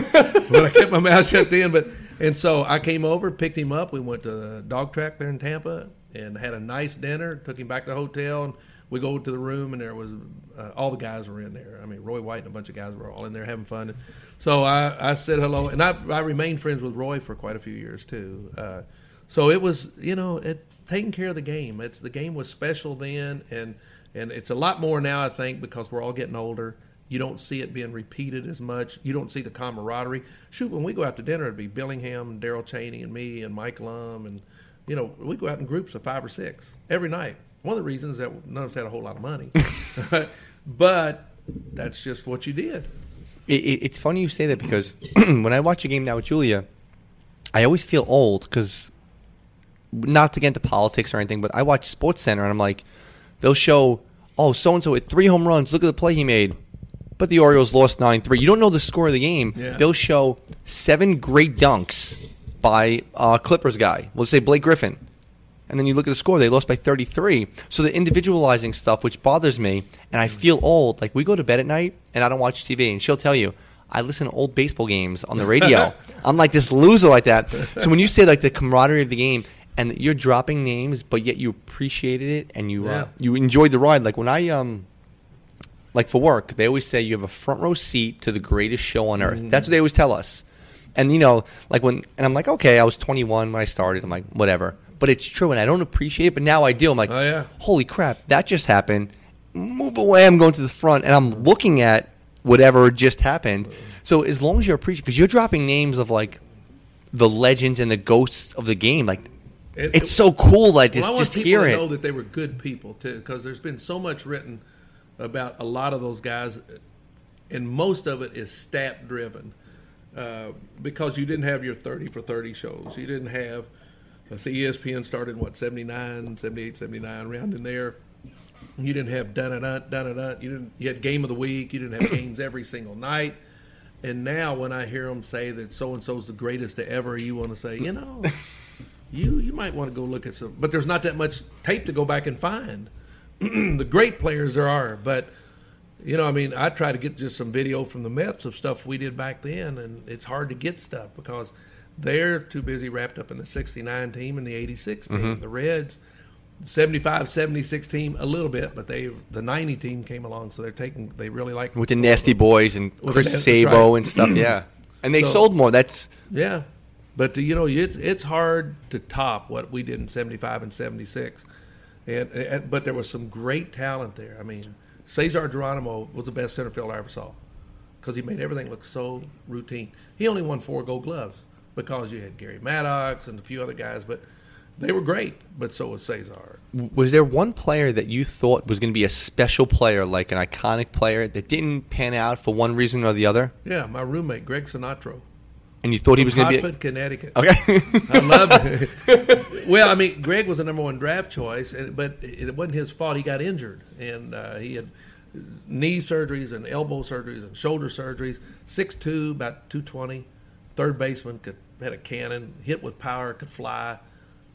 But I kept my mouth shut then. And so I came over, picked him up. We went to the dog track there in Tampa and had a nice dinner, took him back to the hotel. And we go to the room, and there was all the guys were in there. I mean, Roy White and a bunch of guys were all in there having fun. And so I said hello, and I remained friends with Roy for quite a few years too. So it was, taking care of the game. The game was special then, and it's a lot more now, I think, because we're all getting older. You don't see it being repeated as much. You don't see the camaraderie. Shoot, when we go out to dinner, it'd be Billingham and Daryl Chaney and me and Mike Lum. And, we go out in groups of 5 or 6 every night. One of the reasons that none of us had a whole lot of money. But that's just what you did. It's funny you say that because when I watch a game now with Julia, I always feel old because, not to get into politics or anything, but I watch SportsCenter and I'm like, they'll show, oh, so-and-so hit 3 home runs. Look at the play he made. But the Orioles lost 9-3. You don't know the score of the game. Yeah. They'll show 7 great dunks by Clippers guy. We'll say Blake Griffin. And then you look at the score. They lost by 33. So they're individualizing stuff, which bothers me. And I feel old. Like, we go to bed at night, and I don't watch TV. And she'll tell you, I listen to old baseball games on the radio. I'm like this loser like that. So when you say, like, the camaraderie of the game and that you're dropping names, but yet you appreciated it and you enjoyed the ride. Like, when I like for work, they always say you have a front row seat to the greatest show on earth. Mm-hmm. That's what they always tell us. And, like I'm like, okay, I was 21 when I started. I'm like, whatever. But it's true, and I don't appreciate it, but now I do. I'm like, oh, yeah. Holy crap, that just happened. Move away. I'm going to the front, and I'm looking at whatever just happened. So as long as you're appreciating, because you're dropping names of, like, the legends and the ghosts of the game, like, it's so cool. Like, just hear it. I want people to know that they were good people too, because there's been so much written about a lot of those guys, and most of it is stat driven. Because you didn't have your 30 for 30 shows, you didn't have. ESPN started in, 79, 78, 79, around in there. You didn't have dun-dun-dun. You had Game of the Week. You didn't have games every single night. And now when I hear them say that so and so's the greatest to ever, you want to say, You might want to go look at some, but there's not that much tape to go back and find. The great players there are, but I try to get just some video from the Mets of stuff we did back then, and it's hard to get stuff because they're too busy wrapped up in the 69 team and the 86 team. Mm-hmm. The Reds, 75, 76 team a little bit, but the 90 team came along, so they really like with the Nasty Boys and Chris Sabo and stuff, yeah. And they sold more. That's yeah. But, it's hard to top what we did in 75 and 76. But there was some great talent there. I mean, Cesar Geronimo was the best center fielder I ever saw because he made everything look so routine. He only won 4 Gold Gloves because you had Gary Maddox and a few other guys, but they were great, but so was Cesar. Was there one player that you thought was going to be a special player, like an iconic player, that didn't pan out for one reason or the other? Yeah, my roommate, Greg Sinatra. And you thought he was going to be Hartford, Connecticut. Okay. I love it. Well, I mean, Greg was the number 1 draft choice, but it wasn't his fault. He got injured, and he had knee surgeries and elbow surgeries and shoulder surgeries. 6'2", about 220, third baseman, had a cannon, hit with power, could fly.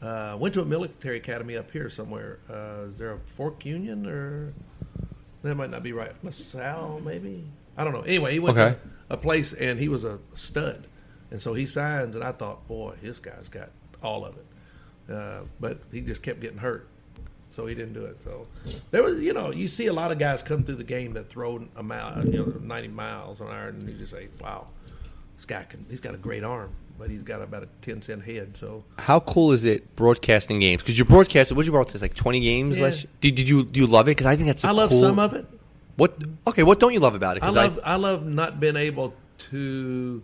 Went to a military academy up here somewhere. Is there a Fork Union or that might not be right? LaSalle, maybe? I don't know. Anyway, he went to a place, and he was a stud. And so he signs, and I thought, boy, this guy's got all of it. But he just kept getting hurt, so he didn't do it. So there was, you see a lot of guys come through the game that throw a mile, 90 miles an hour, and you just say, wow, this guy he's got a great arm, but he's got about a 10-cent head. So how cool is it broadcasting games? Because you broadcasted, what did you broadcast, like 20 games last year? Do you love it? Because I think that's I love cool, some of it. What don't you love about it? I love not being able to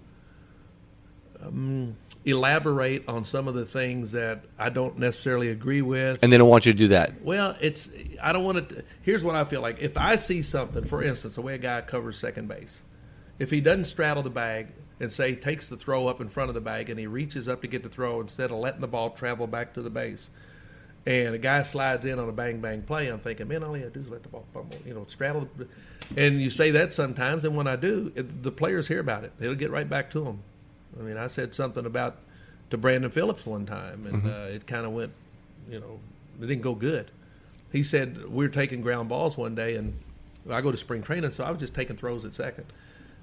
elaborate on some of the things that I don't necessarily agree with. And they don't want you to do that. Well, I don't want to. Here's what I feel like. If I see something, for instance, the way a guy covers second base, if he doesn't straddle the bag and say takes the throw up in front of the bag and he reaches up to get the throw instead of letting the ball travel back to the base, and a guy slides in on a bang-bang play, I'm thinking, man, all he had to do is let the ball fumble, straddle. And you say that sometimes, and when I do, the players hear about it. It'll get right back to them. I mean, I said something to Brandon Phillips one time, and it kind of went, it didn't go good. He said, we were taking ground balls one day, and I go to spring training, so I was just taking throws at second.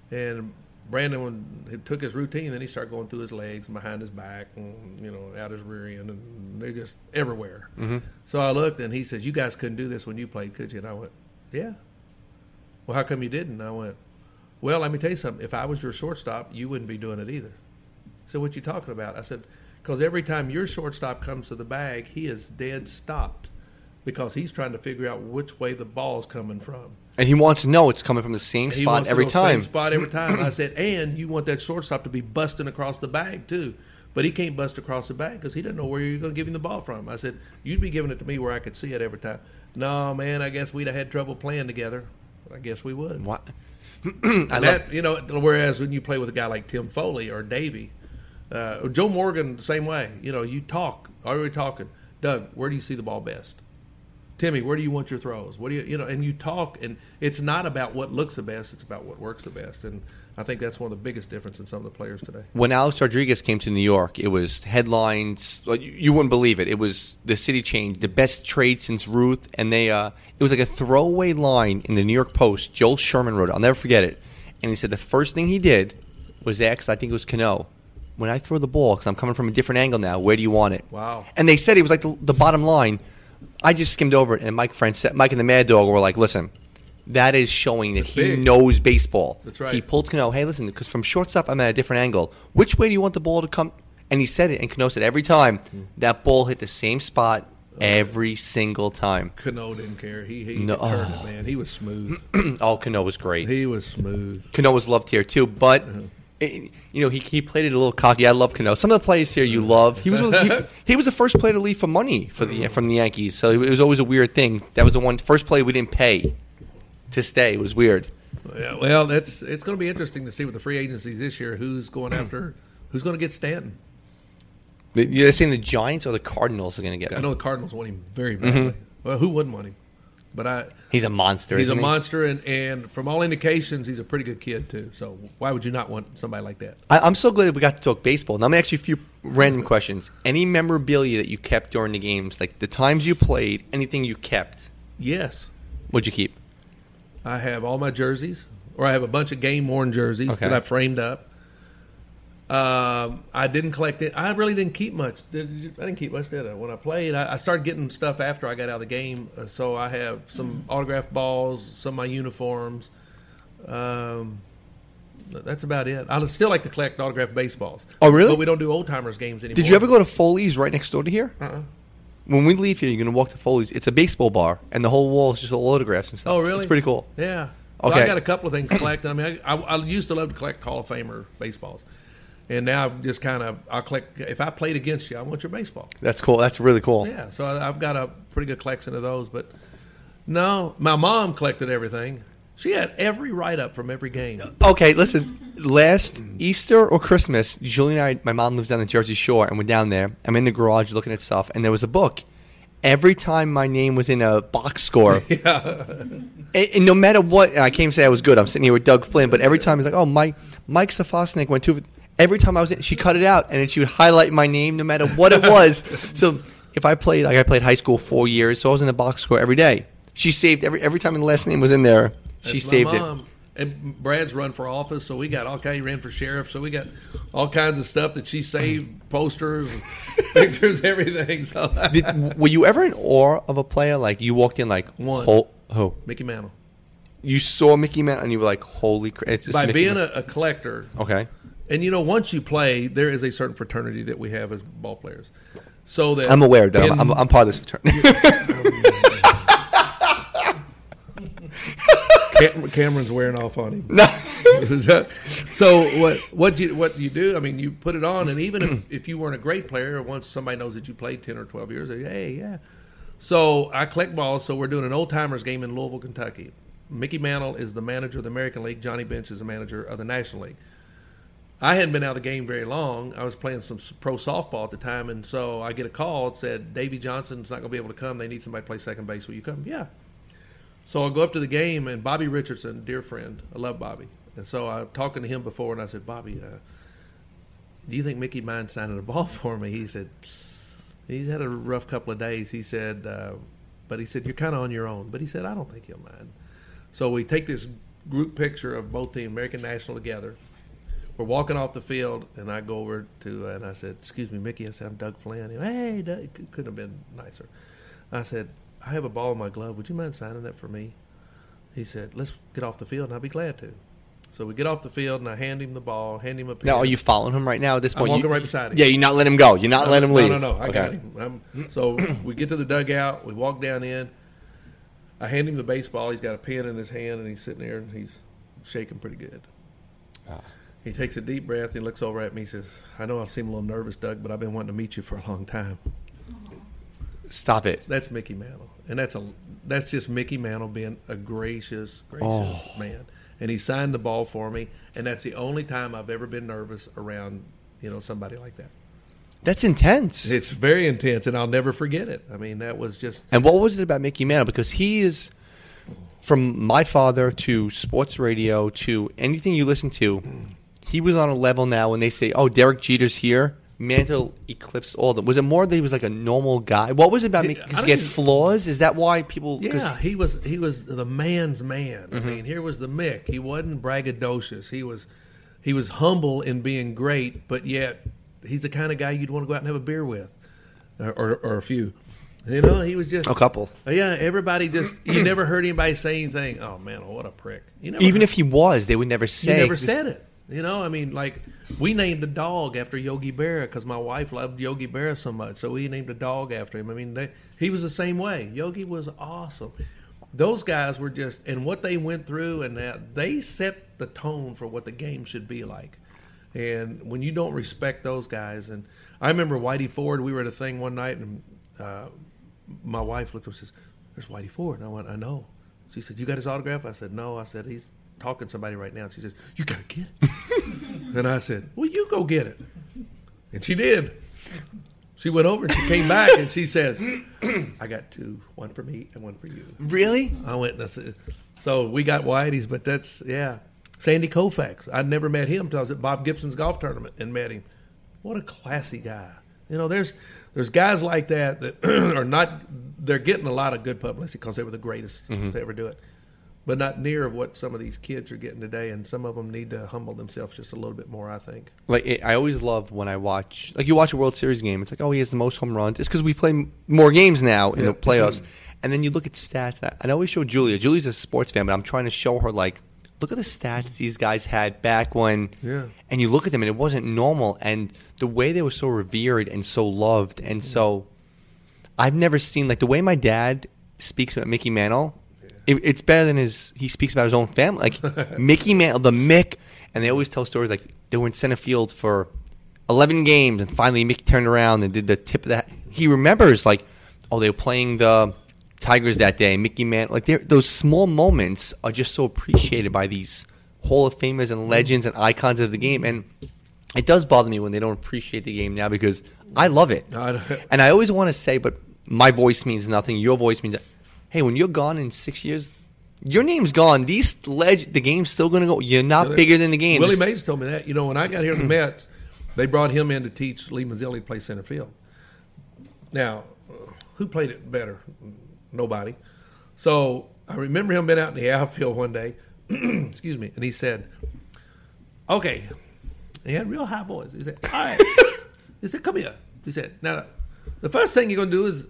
And Brandon took his routine, then he started going through his legs and behind his back and, you know, out his rear end, and they're just everywhere. Mm-hmm. So I looked, and he says, you guys couldn't do this when you played, could you? And I went, yeah. Well, how come you didn't? And I went, well, let me tell you something. If I was your shortstop, you wouldn't be doing it either. He said, what you talking about? I said, because every time your shortstop comes to the bag, he is dead stopped because he's trying to figure out which way the ball's coming from. And he wants to know it's coming from the same spot every time. I said, and you want that shortstop to be busting across the bag too. But he can't bust across the bag because he doesn't know where you're going to give him the ball from. I said, you'd be giving it to me where I could see it every time. No, man, I guess we'd have had trouble playing together. I guess we would. What? You know, whereas when you play with a guy like Tim Foli or Davey, or Joe Morgan, the same way. You know, you talk. Are we talking? Doug, where do you see the ball best? Timmy, where do you want your throws? What do you know? And you talk, and it's not about what looks the best; it's about what works the best. And I think that's one of the biggest differences in some of the players today. When Alex Rodriguez came to New York, it was headlines. You wouldn't believe it. It was the city changed the best trade since Ruth, and they. It was like a throwaway line in the New York Post. Joel Sherman wrote it. I'll never forget it. And he said the first thing he did was ask. I think it was Cano. When I throw the ball, because I'm coming from a different angle now. Where do you want it? Wow. And they said it was like the bottom line. I just skimmed over it, and Mike and the Mad Dog were like, listen, that is showing that he knows baseball. That's right. He pulled Cano, hey, listen, because from shortstop, I'm at a different angle. Which way do you want the ball to come? And he said it, and Cano said every time, that ball hit the same spot every single time. Cano didn't care. He turned it, man. He was smooth. Cano was great. He was smooth. Cano was loved here, too, but... Uh-huh. You know, he played it a little cocky. I love Cano. Some of the players here you love. He was the first player to leave for money from the Yankees. So it was always a weird thing. That was the one first play we didn't pay to stay. It was weird. Yeah, well, it's going to be interesting to see with the free agencies this year who's going to get Stanton. They're saying the Giants or the Cardinals are going to get him. I know the Cardinals want him very badly. Mm-hmm. Well, who wouldn't want him? But he's a monster. He's a monster, and from all indications, he's a pretty good kid too. So why would you not want somebody like that? I'm so glad that we got to talk baseball. Now I'm gonna ask you a few random questions. Any memorabilia that you kept during the games, like the times you played, anything you kept? Yes. What'd you keep? I have all my jerseys, or I have a bunch of game worn jerseys that I framed up. I didn't collect it. I really didn't keep much. I didn't keep much, did I? When I played, I started getting stuff after I got out of the game. So I have some autographed balls, some of my uniforms. That's about it. I still like to collect autographed baseballs. Oh, really? But we don't do old-timers games anymore. Did you ever go to Foley's right next door to here? Uh-uh. When we leave here, you're going to walk to Foley's. It's a baseball bar, and the whole wall is just all autographs and stuff. Oh, really? It's pretty cool. Yeah. So I got a couple of things collected. I mean, I used to love to collect Hall of Famer baseballs. And now I've just I'll collect. If I played against you, I want your baseball. That's cool. That's really cool. Yeah. So I've got a pretty good collection of those. But no, my mom collected everything. She had every write-up from every game. Okay, listen. Last Easter or Christmas, Julie and I, my mom lives down the Jersey Shore, and we're down there. I'm in the garage looking at stuff, and there was a book. Every time my name was in a box score, and no matter what, and I can't say I was good. I'm sitting here with Doug Flynn, but every time he's like, oh, Mike Safosnik went to. Every time I was in, she cut it out, and then she would highlight my name no matter what it was. So if I played, like I played high school 4 years, so I was in the box score every day. She saved every time the last name was in there, she saved it. And Brad's run for office, so we got all kinds. He ran for sheriff, so we got all kinds of stuff that she saved, posters, and pictures, everything. So were you ever in awe of a player? Like you walked in like, who? Mickey Mantle. You saw Mickey Mantle, and you were like, holy crap. By being a collector. Okay. And, you know, once you play, there is a certain fraternity that we have as ball players. So that I'm aware, though. I'm part of this fraternity. Cameron's wearing off on him. No. So what you do, I mean, you put it on, and even if you weren't a great player, once somebody knows that you played 10 or 12 years, they go, hey, yeah. So I collect balls, so we're doing an old-timers game in Louisville, Kentucky. Mickey Mantle is the manager of the American League. Johnny Bench is the manager of the National League. I hadn't been out of the game very long. I was playing some pro softball at the time, and so I get a call that said, Davey Johnson's not going to be able to come. They need somebody to play second base. Will you come? Yeah. So I go up to the game, and Bobby Richardson, dear friend, I love Bobby. And so I'm talking to him before, and I said, Bobby, do you think Mickey mind signing a ball for me? He said, he's had a rough couple of days. He said, but he said, you're kind of on your own. But he said, I don't think he'll mind. So we take this group picture of both the American National together. We're walking off the field, and I go over to, and I said, excuse me, Mickey. I said, I'm Doug Flynn. He went, hey, Doug. Couldn't have been nicer. I said, I have a ball in my glove. Would you mind signing that for me? He said, let's get off the field, and I'll be glad to. So we get off the field, and I hand him the ball, hand him a pick. Now, are you following him right now at this point? I'm walking right beside him. Yeah, you're not letting him go. You're not letting him leave. No, I got him. So we get to the dugout. We walk down in. I hand him the baseball. He's got a pen in his hand, and he's sitting there, and he's shaking pretty good. He takes a deep breath. He looks over at me. He says, I know I seem a little nervous, Doug, but I've been wanting to meet you for a long time. Stop it. That's Mickey Mantle. And that's just Mickey Mantle being a gracious man. And he signed the ball for me, and that's the only time I've ever been nervous around, somebody like that. That's intense. It's very intense, and I'll never forget it. I mean, that was just... And what was it about Mickey Mantle? Because he is, from my father to sports radio to anything you listen to, he was on a level now when they say, oh, Derek Jeter's here. Mantle eclipsed all of them. Was it more that he was like a normal guy? What was it about Mickey? Because he had flaws? Is that why people... Yeah, he was the man's man. Mm-hmm. I mean, here was the Mick. He wasn't braggadocious. He was humble in being great, but yet he's the kind of guy you'd want to go out and have a beer with or a few. He was just... A couple. Yeah, everybody just... You never heard anybody say anything. Oh, man, what a prick. Even if he was, they would never say... You never said it. I mean, like... We named a dog after Yogi Berra because my wife loved Yogi Berra so much, so we named a dog after him. I mean, he was the same way. Yogi was awesome. Those guys were just – and what they went through and that, they set the tone for what the game should be like. And when you don't respect those guys – and I remember Whitey Ford. We were at a thing one night, and my wife looked up and says, there's Whitey Ford. And I went, I know. She said, you got his autograph? I said, no. I said, he's – talking to somebody right now, and she says, you gotta get it. And I said, well, you go get it. And she did. She went over and she came back and she says, I got two, one for me and one for you. Really? I went and I said, so we got Whitey's, but that's, yeah. Sandy Koufax, I'd never met him until I was at Bob Gibson's golf tournament and met him. What a classy guy. There's guys like that are not, they're getting a lot of good publicity because they were the greatest to ever do it. But not near of what some of these kids are getting today, and some of them need to humble themselves just a little bit more, I think. I always love when I watch, you watch a World Series game, it's like, oh, he has the most home runs. It's because we play more games now in the playoffs. And then you look at stats. I always show Julia. Julia's a sports fan, but I'm trying to show her, look at the stats these guys had back when. Yeah. And you look at them, and it wasn't normal. And the way they were so revered and so loved. And so I've never seen, the way my dad speaks about Mickey Mantle, it's better than he speaks about his own family. Mickey Mantle, the Mick, and they always tell stories they were in center field for 11 games, and finally Mickey turned around and did the tip of that. He remembers, they were playing the Tigers that day, Mickey Mantle. Those small moments are just so appreciated by these Hall of Famers and legends and icons of the game. And it does bother me when they don't appreciate the game now because I love it. And I always want to say, but my voice means nothing, your voice means nothing. Hey, when you're gone in 6 years, your name's gone. The game's still going to go. You're not bigger than the game. Willie Mays told me that. When I got here to the Mets, they brought him in to teach Lee Mazzilli to play center field. Now, who played it better? Nobody. So I remember him being out in the outfield one day. Excuse me. And he said, okay. And he had a real high voice. He said, all right. He said, come here. He said, now, the first thing you're going to do is,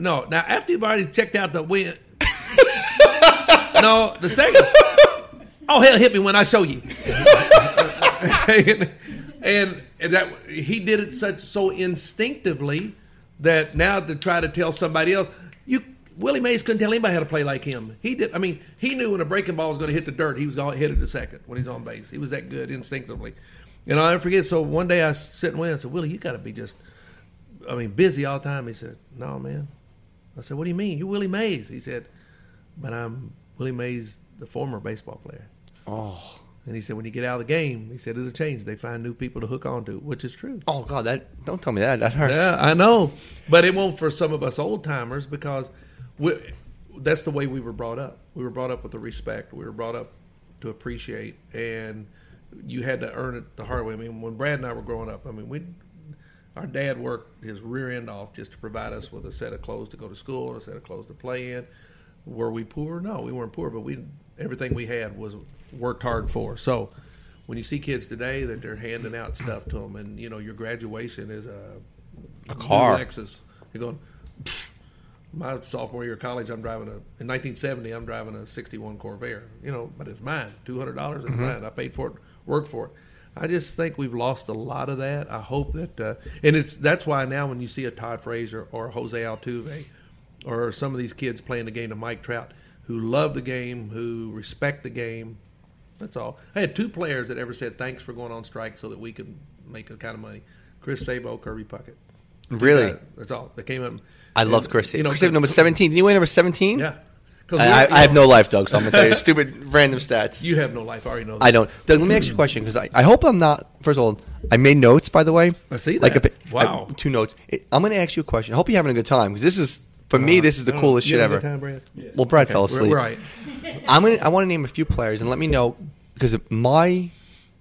no, now after you've already checked out the win. No, the second. Oh, hell, hit me when I show you. and that he did it so instinctively that now to try to tell somebody else, Willie Mays couldn't tell anybody how to play like him. He did. I mean, he knew when a breaking ball was going to hit the dirt, he was going to hit it the second when he's on base. He was that good instinctively. And I'll never forget. So one day I sit and wait. I said, Willie, you got to be busy all the time. He said, no, man. I said, what do you mean? You're Willie Mays. He said, but I'm Willie Mays, the former baseball player. Oh. And he said, when you get out of the game, he said, it'll change. They find new people to hook on to, which is true. Oh, God, don't tell me that. That hurts. Yeah, I know. But it won't for some of us old-timers because that's the way we were brought up. We were brought up with the respect. We were brought up to appreciate. And you had to earn it the hard way. I mean, when Brad and I were growing up, I mean, our dad worked his rear end off just to provide us with a set of clothes to go to school, a set of clothes to play in. Were we poor? No, we weren't poor, but everything we had was worked hard for. So when you see kids today that they're handing out stuff to them, and you know your graduation is a car, new Lexus. You're going, my sophomore year of college, I'm driving in 1970. I'm driving a '61 Corvair. You know, but it's mine. $200 is mine. I paid for it. Worked for it. I just think we've lost a lot of that. I hope that and that's why now when you see a Todd Frazier or Jose Altuve or some of these kids playing the game, to Mike Trout, who love the game, who respect the game, that's all. I had two players that ever said thanks for going on strike so that we could make a kind of money. Chris Sabo, Kirby Puckett. Really? That's all. They came up. I loved Chris Sabo. You know, Chris Sabo number 17. Did you win number 17? Yeah. I have no life, Doug, so I'm going to tell you stupid random stats. You have no life. I already know that. I don't. Doug, let me ask you a question, because I hope I'm not – first of all, I made notes, by the way. I see that. Wow. Two notes. I'm going to ask you a question. I hope you're having a good time, because this is – for me, this is the coolest shit ever. Time, Brad? Yes. Well, Brad fell asleep. Right. I want to name a few players, and let me know – because I want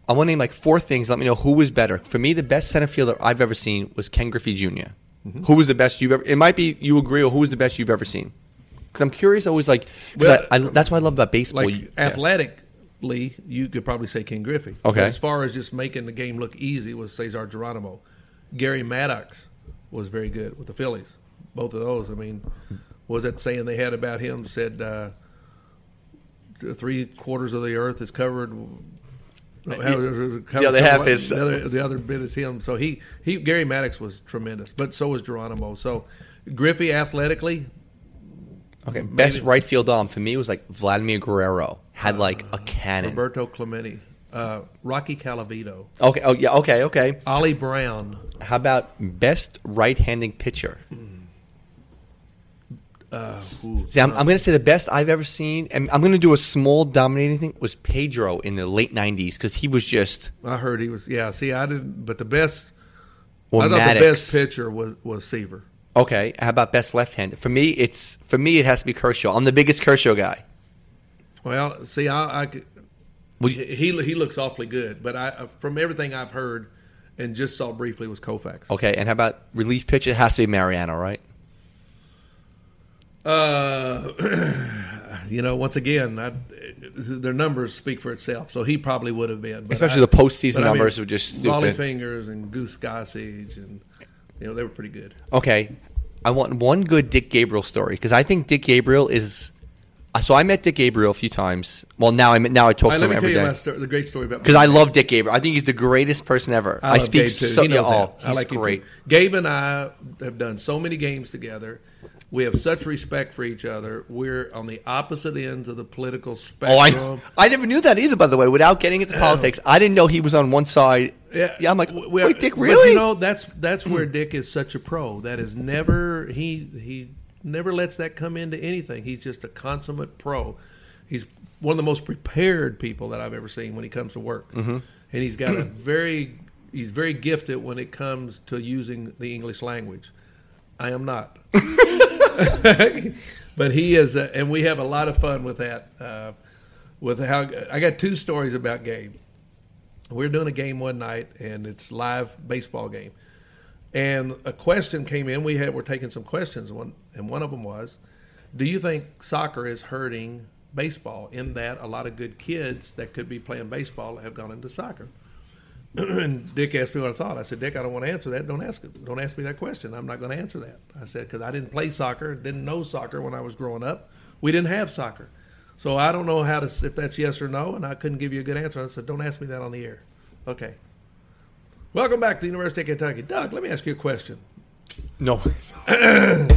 to name like four things. Let me know who was better. For me, the best center fielder I've ever seen was Ken Griffey Jr. Mm-hmm. Who was the best you've ever – it might be you agree, or who was the best you've ever seen? I'm curious always, like, well, that's what I love about baseball. Like athletically, you could probably say Ken Griffey. Okay. As far as just making the game look easy was Cesar Geronimo. Gary Maddox was very good with the Phillies. Both of those, I mean, was that saying they had about him said 3/4 of the earth is covered. The other half is. The other bit is him. So Gary Maddox was tremendous, but so was Geronimo. So Griffey athletically. Okay, best right field arm for me was like Vladimir Guerrero had like a cannon. Roberto Clemente, Rocky Calavito. Okay, oh yeah, okay. Ollie Brown. How about best right-handed pitcher? I'm going to say the best I've ever seen, and I'm going to do a small dominating thing, was Pedro in the late 90s, because he was just. I heard he was, yeah, see, I didn't, but the best, well, I thought Maddox. The best pitcher was Seaver. Okay, how about best left-handed? For me, it has to be Kershaw. I'm the biggest Kershaw guy. Well, see, he looks awfully good, but from everything I've heard and just saw briefly was Koufax. Okay, and how about relief pitch? It has to be Mariano, right? You know, once again, their numbers speak for itself, so he probably would have been. But especially the postseason numbers were just stupid. Lolly Fingers and Goose Gossage and. You know, they were pretty good. Okay. I want one good Dick Gabriel story, because I think Dick Gabriel is – so I met Dick Gabriel a few times. Well, now I talk to him every day. Let me tell you the great story about – because I love Dick Gabriel. I think he's the greatest person ever. I speak Gabe, so – he he's like great. Gabe and I have done so many games together. We have such respect for each other. We're on the opposite ends of the political spectrum. Oh, I never knew that either, by the way, without getting into politics. I didn't know he was on one side. Yeah, I'm like, wait, Dick, really? You know, that's where Dick is such a pro. That is never – he never lets that come into anything. He's just a consummate pro. He's one of the most prepared people that I've ever seen when he comes to work. Mm-hmm. And he's got he's very gifted when it comes to using the English language. I am not. But he is, and we have a lot of fun with that. With how I got two stories about Gabe. We were doing a game one night, and it's live baseball game, and a question came in. We're taking some questions. One of them was, do you think soccer is hurting baseball? In that a lot of good kids that could be playing baseball have gone into soccer. And Dick asked me what I thought. I said, Dick, I don't want to answer that. Don't ask me that question. I'm not going to answer that. I said, because I didn't play soccer, didn't know soccer when I was growing up. We didn't have soccer. So I don't know if that's yes or no, and I couldn't give you a good answer. I said, don't ask me that on the air. Okay. Welcome back to the University of Kentucky. Doug, let me ask you a question. No. I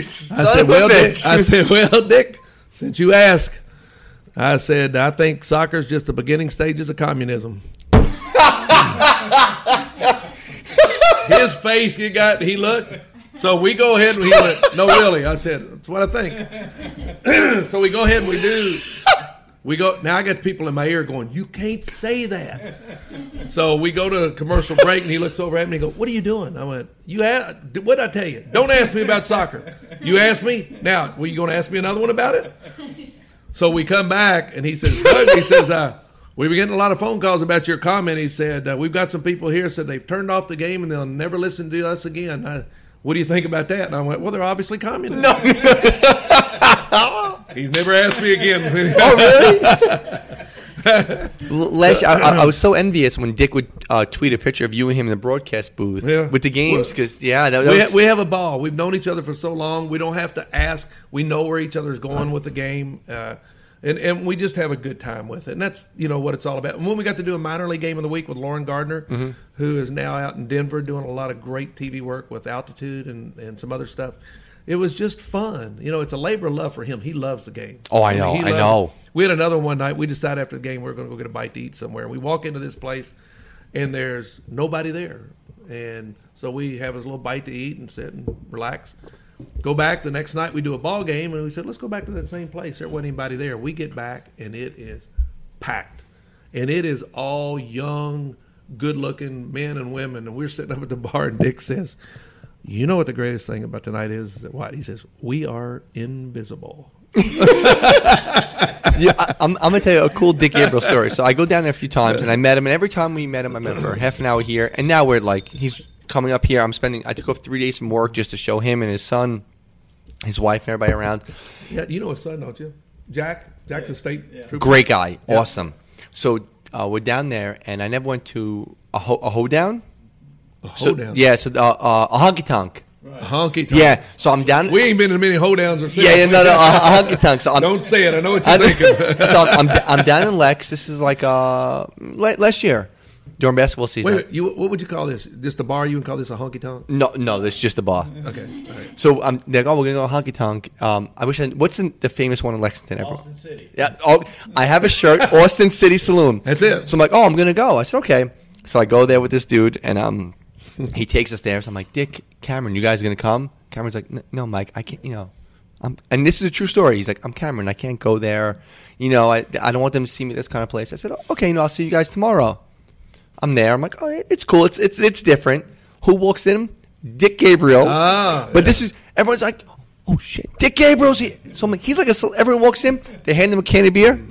said, well, Dick, since you ask, I said, I think soccer's just the beginning stages of communism. His face, he looked. So we go ahead and he went, no, really. I said, that's what I think. So we go ahead and we do. We go. Now I got people in my ear going, you can't say that. So we go to a commercial break, and he looks over at me and goes, what are you doing? I went, what did I tell you? Don't ask me about soccer. You asked me? Now, were you going to ask me another one about it? So we come back, and he says, Doug, he says, we were getting a lot of phone calls about your comment. He said, we've got some people here said they've turned off the game, and they'll never listen to us again. What do you think about that? And I went, well, they're obviously communists. No. He's never asked me again. Oh, really? Last year, I was so envious when Dick would tweet a picture of you and him in the broadcast booth with the games. Because we have a ball. We've known each other for so long. We don't have to ask. We know where each other's going with the game. And we just have a good time with it. And that's, you know, what it's all about. And when we got to do a minor league game of the week with Lauren Gardner, who is now out in Denver doing a lot of great TV work with Altitude and some other stuff, it was just fun. You know, it's a labor of love for him. He loves the game. Oh, I know. I know. We had another one night. We decided after the game we were going to go get a bite to eat somewhere. We walk into this place, and there's nobody there. And so we have his little bite to eat and sit and relax. Go back the next night, we do a ball game, and we said, let's go back to that same place. There wasn't anybody there. We get back, and it is packed. And it is all young, good-looking men and women, and we're sitting up at the bar, and Dick says, you know what the greatest thing about tonight is? What? He says, we are invisible. I'm going to tell you a cool Dick Gabriel story. So I go down there a few times, and I met him, and every time we met him, I met him for half an hour here, and now we're like, he's coming up here. I took off 3 days from work just to show him and his son, his wife, and everybody around. Yeah, you know his son, don't you? Jack's a state trooper. Great guy. Yeah. Awesome. So we're down there, and I never went to a hoedown. A hoedown? So, yeah, so a honky tonk. Right. A honky tonk. Yeah, so I'm down. We ain't been to many hoedowns or things. Yeah, no, a honky tonk. So don't say it. I know what you're thinking. So I'm down in Lex. This is like last year. During basketball season. Wait, what would you call this? Just the bar? You would call this a honky-tonk? No, it's just the bar. Okay. All right. So they're like, we're going to go honky-tonk. What's the famous one in Lexington? Austin City. Yeah. Oh, I have a shirt, Austin City Saloon. That's it. So I'm like, I'm going to go. I said, okay. So I go there with this dude, and he takes us there. So I'm like, Dick, Cameron, you guys are going to come? Cameron's like, no, Mike, I can't, and this is a true story. He's like, I'm Cameron. I can't go there. I don't want them to see me at this kind of place. I said, okay, I'll see you guys tomorrow. I'm there. I'm like, oh, it's cool. It's different. Who walks in? Dick Gabriel. Oh, but this is everyone's like, oh shit, Dick Gabriel's here. So I'm like, he's like everyone walks in. They hand him a can of beer.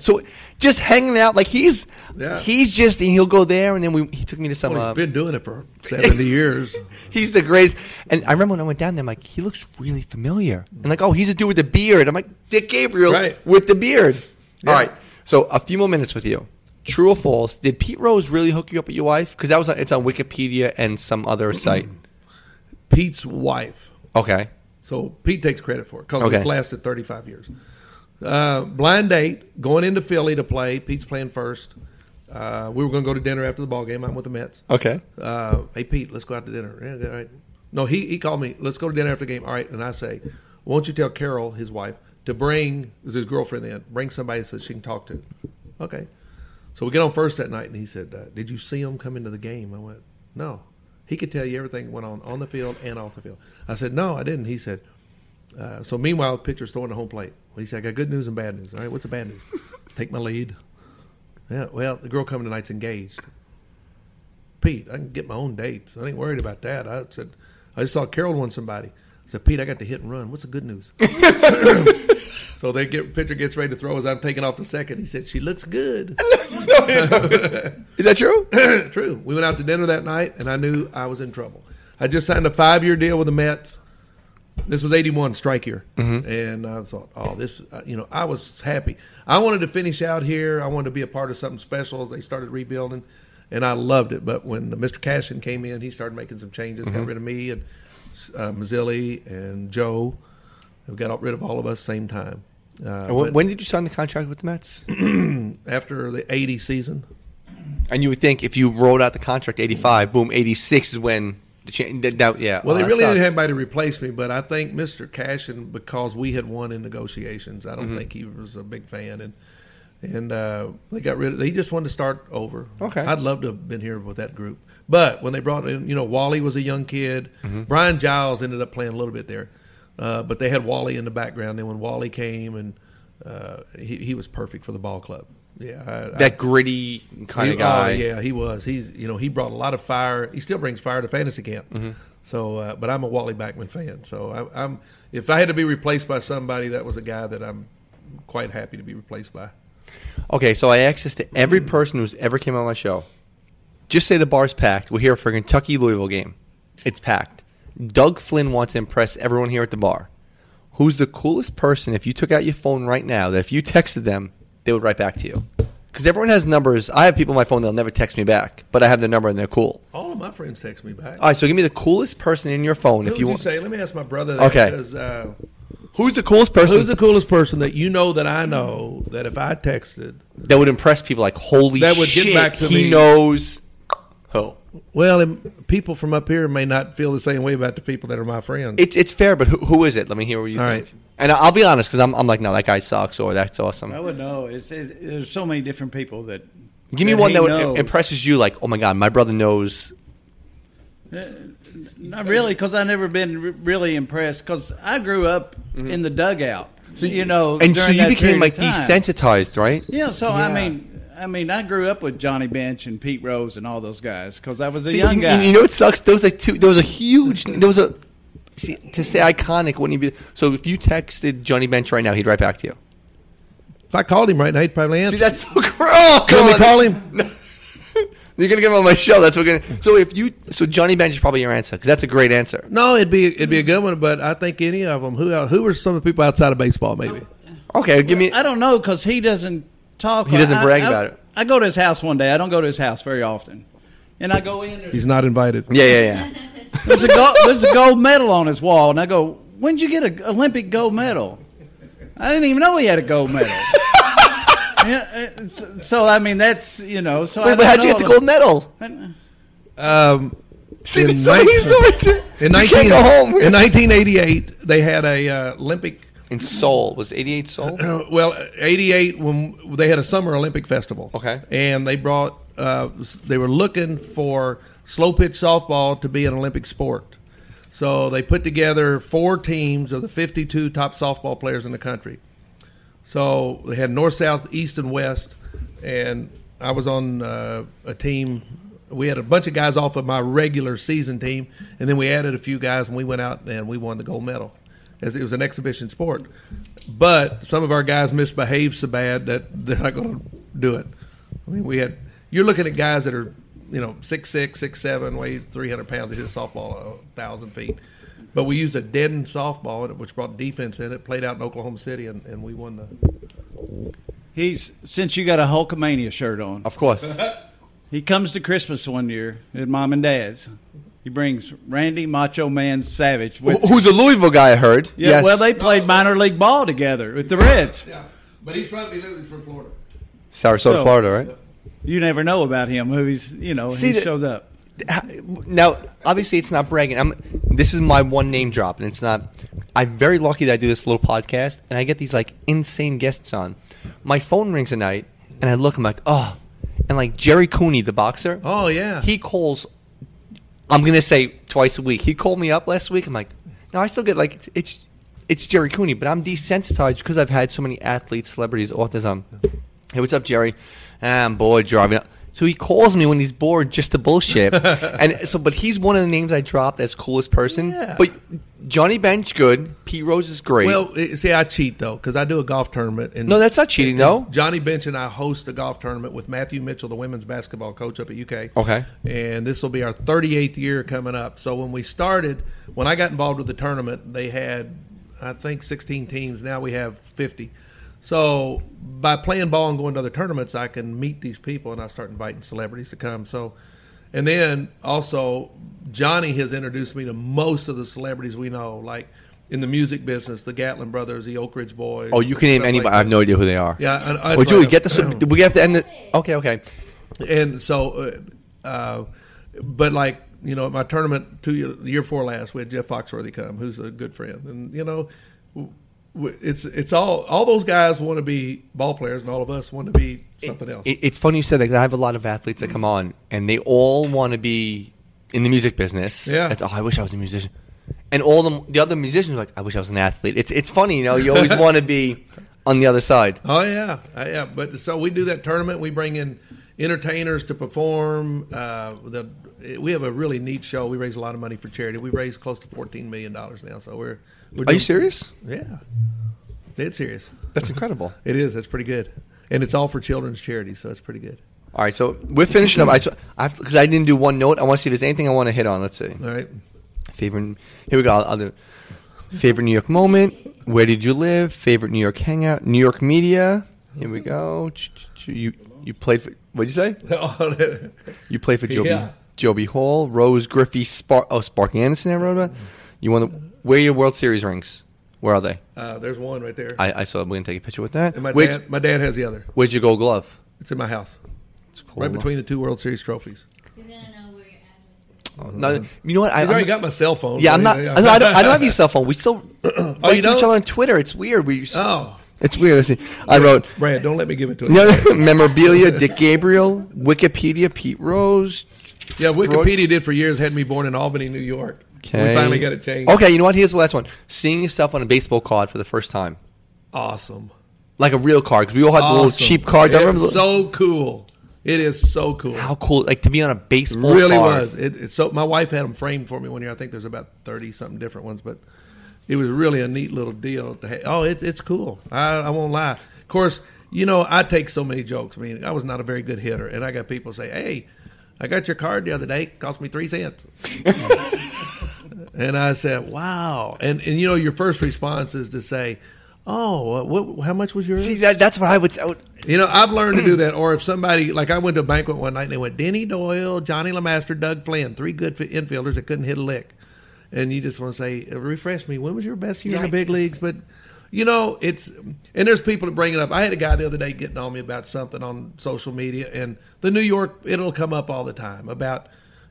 So just hanging out like he's just, and he'll go there, and then he took me to some. He's been doing it for 70 years. He's the greatest. And I remember when I went down there, I'm like, he looks really familiar. And like, oh, he's a dude with a beard. I'm like, Dick Gabriel with the beard. Yeah. All right. So a few more minutes with you. True or false? Did Pete Rose really hook you up with your wife? Because it's on Wikipedia and some other site. Pete's wife. Okay. So Pete takes credit for it because it's lasted 35 years. Blind date, going into Philly to play. Pete's playing first. We were going to go to dinner after the ball game. I'm with the Mets. Okay. Hey, Pete, let's go out to dinner. Yeah, all right. No, he called me. Let's go to dinner after the game. All right. And I say, won't you tell Carol, his wife, to bring somebody so she can talk to. Okay. So we get on first that night, and he said, did you see him come into the game? I went, no. He could tell you everything that went on the field and off the field. I said, no, I didn't. He said, so meanwhile, the pitcher's throwing the home plate. He said, I got good news and bad news. All right, what's the bad news? Take my lead. Yeah, well, the girl coming tonight's engaged. Pete, I can get my own dates. I ain't worried about that. I said, I just saw Carol won somebody. I said, Pete, I got the hit and run. What's the good news? So pitcher gets ready to throw as I'm taking off the second. He said, she looks good. Is that true? True. We went out to dinner that night, and I knew I was in trouble. I just signed a 5-year deal with the Mets. This was 81, strike year. Mm-hmm. And I thought, I was happy. I wanted to finish out here. I wanted to be a part of something special as they started rebuilding, and I loved it. But when Mr. Cashin came in, he started making some changes, got rid of me and Mazzilli and Joe. We got rid of all of us same time. When did you sign the contract with the Mets? After the 80 season. And you would think if you rolled out the contract 85, boom, 86 is when the change. Yeah. Well, they really didn't have anybody to replace me, but I think Mr. Cashin, because we had won in negotiations, I don't think he was a big fan, and they got rid of. He just wanted to start over. Okay. I'd love to have been here with that group, but when they brought in, Wally was a young kid. Brian Giles ended up playing a little bit there. But they had Wally in the background. Then when Wally came, and he was perfect for the ball club. Yeah, that gritty kind of guy. Yeah, he was. He's he brought a lot of fire. He still brings fire to fantasy camp. Mm-hmm. So, but I'm a Wally Backman fan. So I'm if I had to be replaced by somebody, that was a guy that I'm quite happy to be replaced by. Okay, so I asked this to every person who's ever came on my show. Just say the bar's packed. We're here for a Kentucky-Louisville game. It's packed. Doug Flynn wants to impress everyone here at the bar. Who's the coolest person, if you took out your phone right now, that if you texted them, they would write back to you. Because everyone has numbers. I have people on my phone that'll never text me back, but I have their number and they're cool. All of my friends text me back. All right, so give me the coolest person in your phone if you want. Let me ask my brother that. Okay. Who's the coolest person? Who's the coolest person that you know that I know that if I texted, that would impress people like, holy shit, that would get back to me. He knows who. Well, and people from up here may not feel the same way about the people that are my friends. It's fair, but who is it? Let me hear what you think. All right. And I'll be honest, because I'm like, no, that guy sucks, or that's awesome. I would know. There's so many different people that give me one that would impresses you, like, oh my God, my brother knows. Not really, because I've never been really impressed, because I grew up in the dugout. So you know, and so you became like desensitized, right? Yeah. So yeah. I mean, I grew up with Johnny Bench and Pete Rose and all those guys because I was a young guy. You know what sucks? To say iconic wouldn't even be. So if you texted Johnny Bench right now, he'd write back to you. If I called him right now, he'd probably answer. See, that's so gross. Oh, you want me to call him? No. You're gonna get him on my show. That's what. So Johnny Bench is probably your answer because that's a great answer. No, it'd be a good one, but I think any of them. Who are some of the people outside of baseball? Maybe. Okay, give me. I don't know because he doesn't talk. He doesn't brag about it. I go to his house one day. I don't go to his house very often, and I go in. He's not invited. Yeah. There's a gold medal on his wall, and I go, when'd you get an Olympic gold medal? I didn't even know he had a gold medal. So, I mean, that's, you know. So wait, but how'd you get the gold medal? In 1988, they had a Olympic. In Seoul. Was 88 Seoul? Well, 88, when they had a Summer Olympic Festival. Okay. And they brought, they were looking for slow pitch softball to be an Olympic sport. So they put together 4 teams of the 52 top softball players in the country. So they had north, south, east, and west. And I was on a team. We had a bunch of guys off of my regular season team. And then we added a few guys, and we went out and we won the gold medal. As it was an exhibition sport. But some of our guys misbehaved so bad that they're not going to do it. I mean, you're looking at guys that are, you know, 6'6", 6'7", weigh 300 pounds. They hit a softball 1,000 feet. But we used a deadened softball, which brought defense in. It played out in Oklahoma City, and we won the – Since you got a Hulkamania shirt on. Of course. He comes to Christmas one year at Mom and Dad's. He brings Randy Macho Man Savage. Who's a Louisville guy, I heard. Yeah, yes. Well, they played minor league ball together with the Reds. Yeah, but he's from Florida. Sarasota, Florida, right? You never know about him. He shows up. Now, obviously, it's not bragging. This is my one name drop, and it's not. I'm very lucky that I do this little podcast, and I get these like insane guests on. My phone rings at night, and I look. I'm like, oh, and like Jerry Cooney, the boxer. Oh yeah, he calls. I'm going to say twice a week. He called me up last week. I'm like, no, I still get like, it's Jerry Cooney, but I'm desensitized because I've had so many athletes, celebrities, authors on. Hey, what's up, Jerry? I'm bored driving up. So he calls me when he's bored just to bullshit. But he's one of the names I dropped as coolest person. Yeah. But Johnny Bench, good. Pete Rose is great. Well, see, I cheat, though, because I do a golf tournament. No, that's not cheating, though. Johnny Bench and I host a golf tournament with Matthew Mitchell, the women's basketball coach up at UK. Okay. And this will be our 38th year coming up. So when I got involved with the tournament, they had, I think, 16 teams. Now we have 50. So by playing ball and going to other tournaments, I can meet these people, and I start inviting celebrities to come. So, and then also Johnny has introduced me to most of the celebrities we know, like in the music business, the Gatlin Brothers, the Oak Ridge Boys. Oh, you can name anybody. Like I have no idea who they are. Yeah. We have to end it. Okay. And so, but like, you know, at my tournament the year before last, we had Jeff Foxworthy come, who's a good friend. And, you know, it's all those guys want to be ball players, and all of us want to be something else. It's funny you said that, because I have a lot of athletes that come on, and they all want to be in the music business. Yeah. I wish I was a musician. And all the other musicians are like, I wish I was an athlete. It's funny, you know. You always want to be on the other side. Oh yeah, yeah. But so we do that tournament. We bring in entertainers to perform. We have a really neat show. We raise a lot of money for charity. We raised close to $14 million now. So Are you serious? Yeah, it's serious. That's incredible. It is. That's pretty good. And it's all for children's charity, so it's pretty good. All right, so we're finishing up. Because I didn't do one note. I want to see if there's anything I want to hit on. Let's see. All right. Favorite. Here we go. I'll do favorite New York moment. Where did you live? Favorite New York hangout. New York media. Here we go. You played for, what'd you say? You played for Joe B. Hall, Rose, Griffey, Sparky Anderson. I wrote about. You won where are your World Series rings? Where are they? There's one right there. I saw. We're gonna take a picture with that. And my dad has the other. Where's your Gold Glove? It's in my house. It's cool. Right between the two World Series trophies. He's gonna know where your address is. No, you know what? I've already got my cell phone. Yeah, so I'm not. Yeah. I don't have your cell phone. We still write to each other on Twitter. It's weird. It's weird. I wrote. Brad, don't let me give it to him. Memorabilia, Dick Gabriel, Wikipedia, Pete Rose. Yeah, Wikipedia did for years. Had me born in Albany, New York. Okay. We finally got it changed. Okay, you know what? Here's the last one. Seeing yourself on a baseball card for the first time. Awesome. Like a real card, because we all had the little cheap cards. It was so cool. It is so cool. How cool, like, to be on a baseball card. It really was. It's so. My wife had them framed for me one year. I think there's about 30-something different ones, but it was really a neat little deal. It's cool. I won't lie. Of course, you know, I take so many jokes. I mean, I was not a very good hitter, and I got people say, hey, I got your card the other day. It cost me 3 cents. And I said, wow. And you know, your first response is to say, oh, how much was yours? See, that's what I would say. You know, I've learned to do that. Or if somebody, like I went to a banquet one night and they went, Denny Doyle, Johnny LeMaster, Doug Flynn, three good infielders that couldn't hit a lick. And you just want to say, refresh me, when was your best year in the big leagues? But, you know, it's, and there's people that bring it up. I had a guy the other day getting on me about something on social media, and the New York, it'll come up all the time about,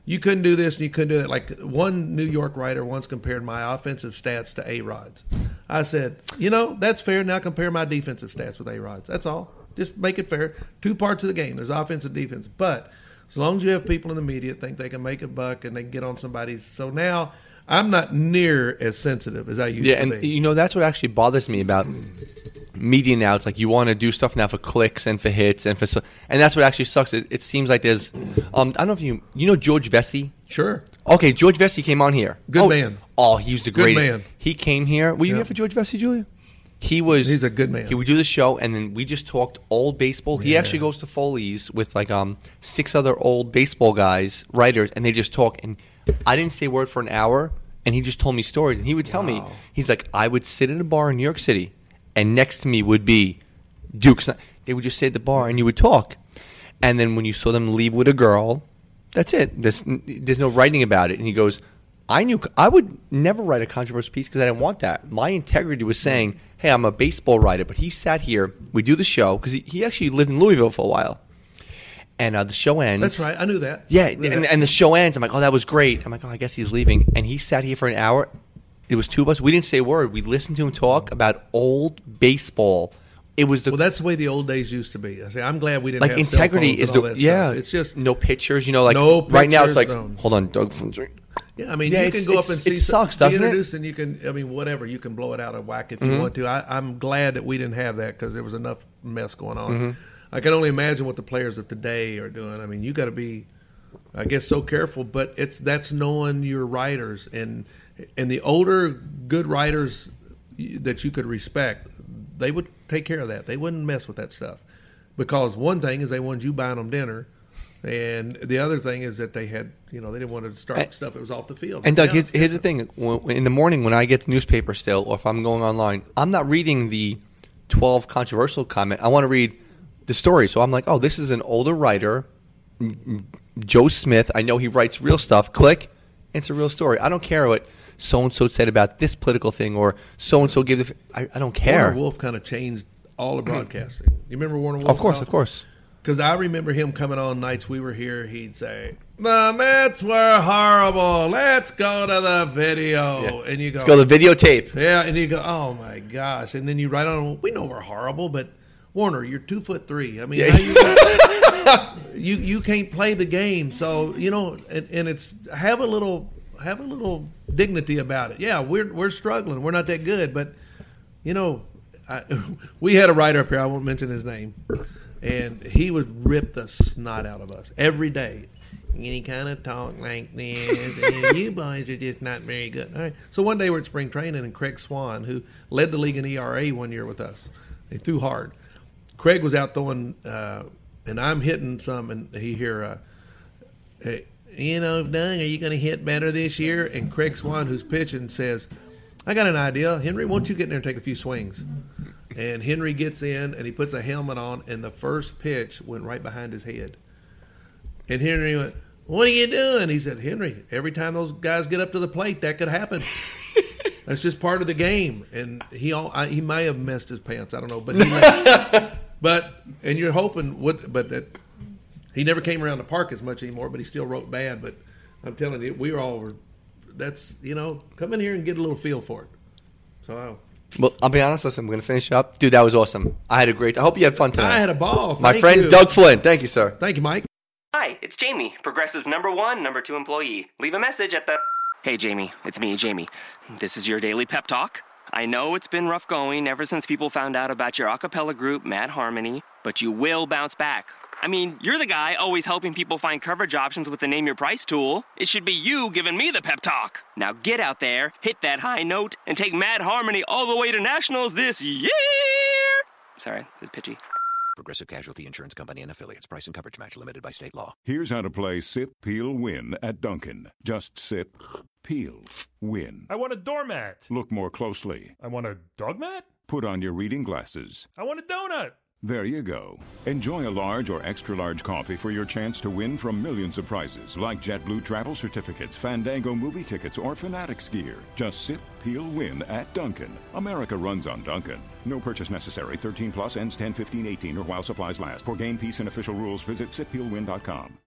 you couldn't do this and you couldn't do that. Like, one New York writer once compared my offensive stats to A-Rod's. I said, you know, that's fair. Now compare my defensive stats with A-Rod's. That's all. Just make it fair. Two parts of the game. There's offense and defense. But as long as you have people in the media that think they can make a buck and they can get on somebody's. So now I'm not near as sensitive as I used to be. Yeah, and you know, that's what actually bothers me about media now. It's like you want to do stuff now for clicks and for hits and for and that's what actually sucks. It seems like there's I don't know if you know George Vecsey. Sure. Okay, George Vecsey came on here. Good man. Oh, he was the greatest. Good man. He came here. Were you here for George Vecsey, Julia? He's a good man. He would do the show, and then we just talked old baseball. He actually goes to Foley's with like 6 other old baseball guys, writers, and they just talk. And I didn't say a word for an hour, and he just told me stories. And he would tell me, he's like, I would sit at a bar in New York City, and next to me would be Duke's. They would just sit at the bar, and you would talk. And then when you saw them leave with a girl, that's it. There's no writing about it. And he goes, I would never write a controversial piece because I didn't want that. My integrity was saying, hey, I'm a baseball writer. But he sat here. We do the show because he actually lived in Louisville for a while. And the show ends. That's right. I knew that. Yeah. And the show ends. I'm like, oh, that was great. I'm like, oh, I guess he's leaving. And he sat here for an hour. It was 2 of us. We didn't say a word. We listened to him talk about old baseball. It was the that's the way the old days used to be. I say, I'm glad we didn't have integrity cell phones and all that stuff. It's just no pictures. You know, like no pictures, right now it's like, hold on, Doug. Yeah, I mean, you can go up and see. It sucks, doesn't it? And you can, I mean, whatever. You can blow it out of whack if you want to. I'm glad that we didn't have that because there was enough mess going on. Mm-hmm. I can only imagine what the players of today are doing. I mean, you got to be, I guess, so careful. But that's knowing your writers and the older good writers that you could respect, they would take care of that. They wouldn't mess with that stuff because one thing is they wanted you buying them dinner. And the other thing is that they had, you know, they didn't want to start stuff that was off the field. And Doug, here's the thing. In the morning when I get the newspaper still, or if I'm going online, I'm not reading the 12 controversial comment. I want to read the story. So I'm like, oh, this is an older writer, Joe Smith. I know he writes real stuff. Click. It's a real story. I don't care what so-and-so said about this political thing or so-and-so gave the I don't care. Warner Wolf kind of changed all the broadcasting. You remember Warner Wolf? Of course. Because I remember him coming on nights we were here. He'd say, the Mets were horrible. Let's go to the video. Yeah. And you go, let's go to the videotape. Yeah, and you go, oh, my gosh. And then you write on, we know we're horrible, but Warner, you're 2'3". I mean, you can't play the game. So, you know, and it's have a little dignity about it. Yeah, we're struggling. We're not that good. But, you know, we had a writer up here. I won't mention his name. And he would rip the snot out of us every day. And he kind of talked like this. And you boys are just not very good. All right. So one day we're at spring training, and Craig Swan, who led the league in ERA one year with us, he threw hard. Craig was out throwing, and I'm hitting some, and he hear, hey, you know, Doug, are you going to hit better this year? And Craig Swan, who's pitching, says, I got an idea. Henry, won't you get in there and take a few swings? And Henry gets in, and he puts a helmet on, and the first pitch went right behind his head. And Henry went, "What are you doing?" He said, "Henry, every time those guys get up to the plate, that could happen. That's just part of the game." And he may have messed his pants. I don't know, but and you're hoping what, but that he never came around the park as much anymore. But he still wrote bad. But I'm telling you, we were all. That's come in here and get a little feel for it. So. Well, I'll be honest. Listen, we're going to finish up. Dude, that was awesome. I hope you had fun tonight. I had a ball. Thank you, my friend, Doug Flynn. Thank you, sir. Thank you, Mike. Hi, it's Jamie, Progressive #1, #2 employee. Leave a message at the... Hey, Jamie. It's me, Jamie. This is your daily pep talk. I know it's been rough going ever since people found out about your a cappella group, Mad Harmony, but you will bounce back. I mean, you're the guy always helping people find coverage options with the Name Your Price tool. It should be you giving me the pep talk. Now get out there, hit that high note, and take Mad Harmony all the way to nationals this year. Sorry, it's pitchy. Progressive Casualty Insurance Company and Affiliates. Price and coverage match limited by state law. Here's how to play Sip, Peel, Win at Dunkin'. Just sip, peel, win. I want a doormat. Look more closely. I want a dog mat? Put on your reading glasses. I want a donut. There you go. Enjoy a large or extra-large coffee for your chance to win from millions of prizes like JetBlue travel certificates, Fandango movie tickets, or Fanatics gear. Just sip, peel, win at Dunkin'. America runs on Dunkin'. No purchase necessary. 13 plus ends 10-15-18 or while supplies last. For game, piece, and official rules, visit sippeelwin.com.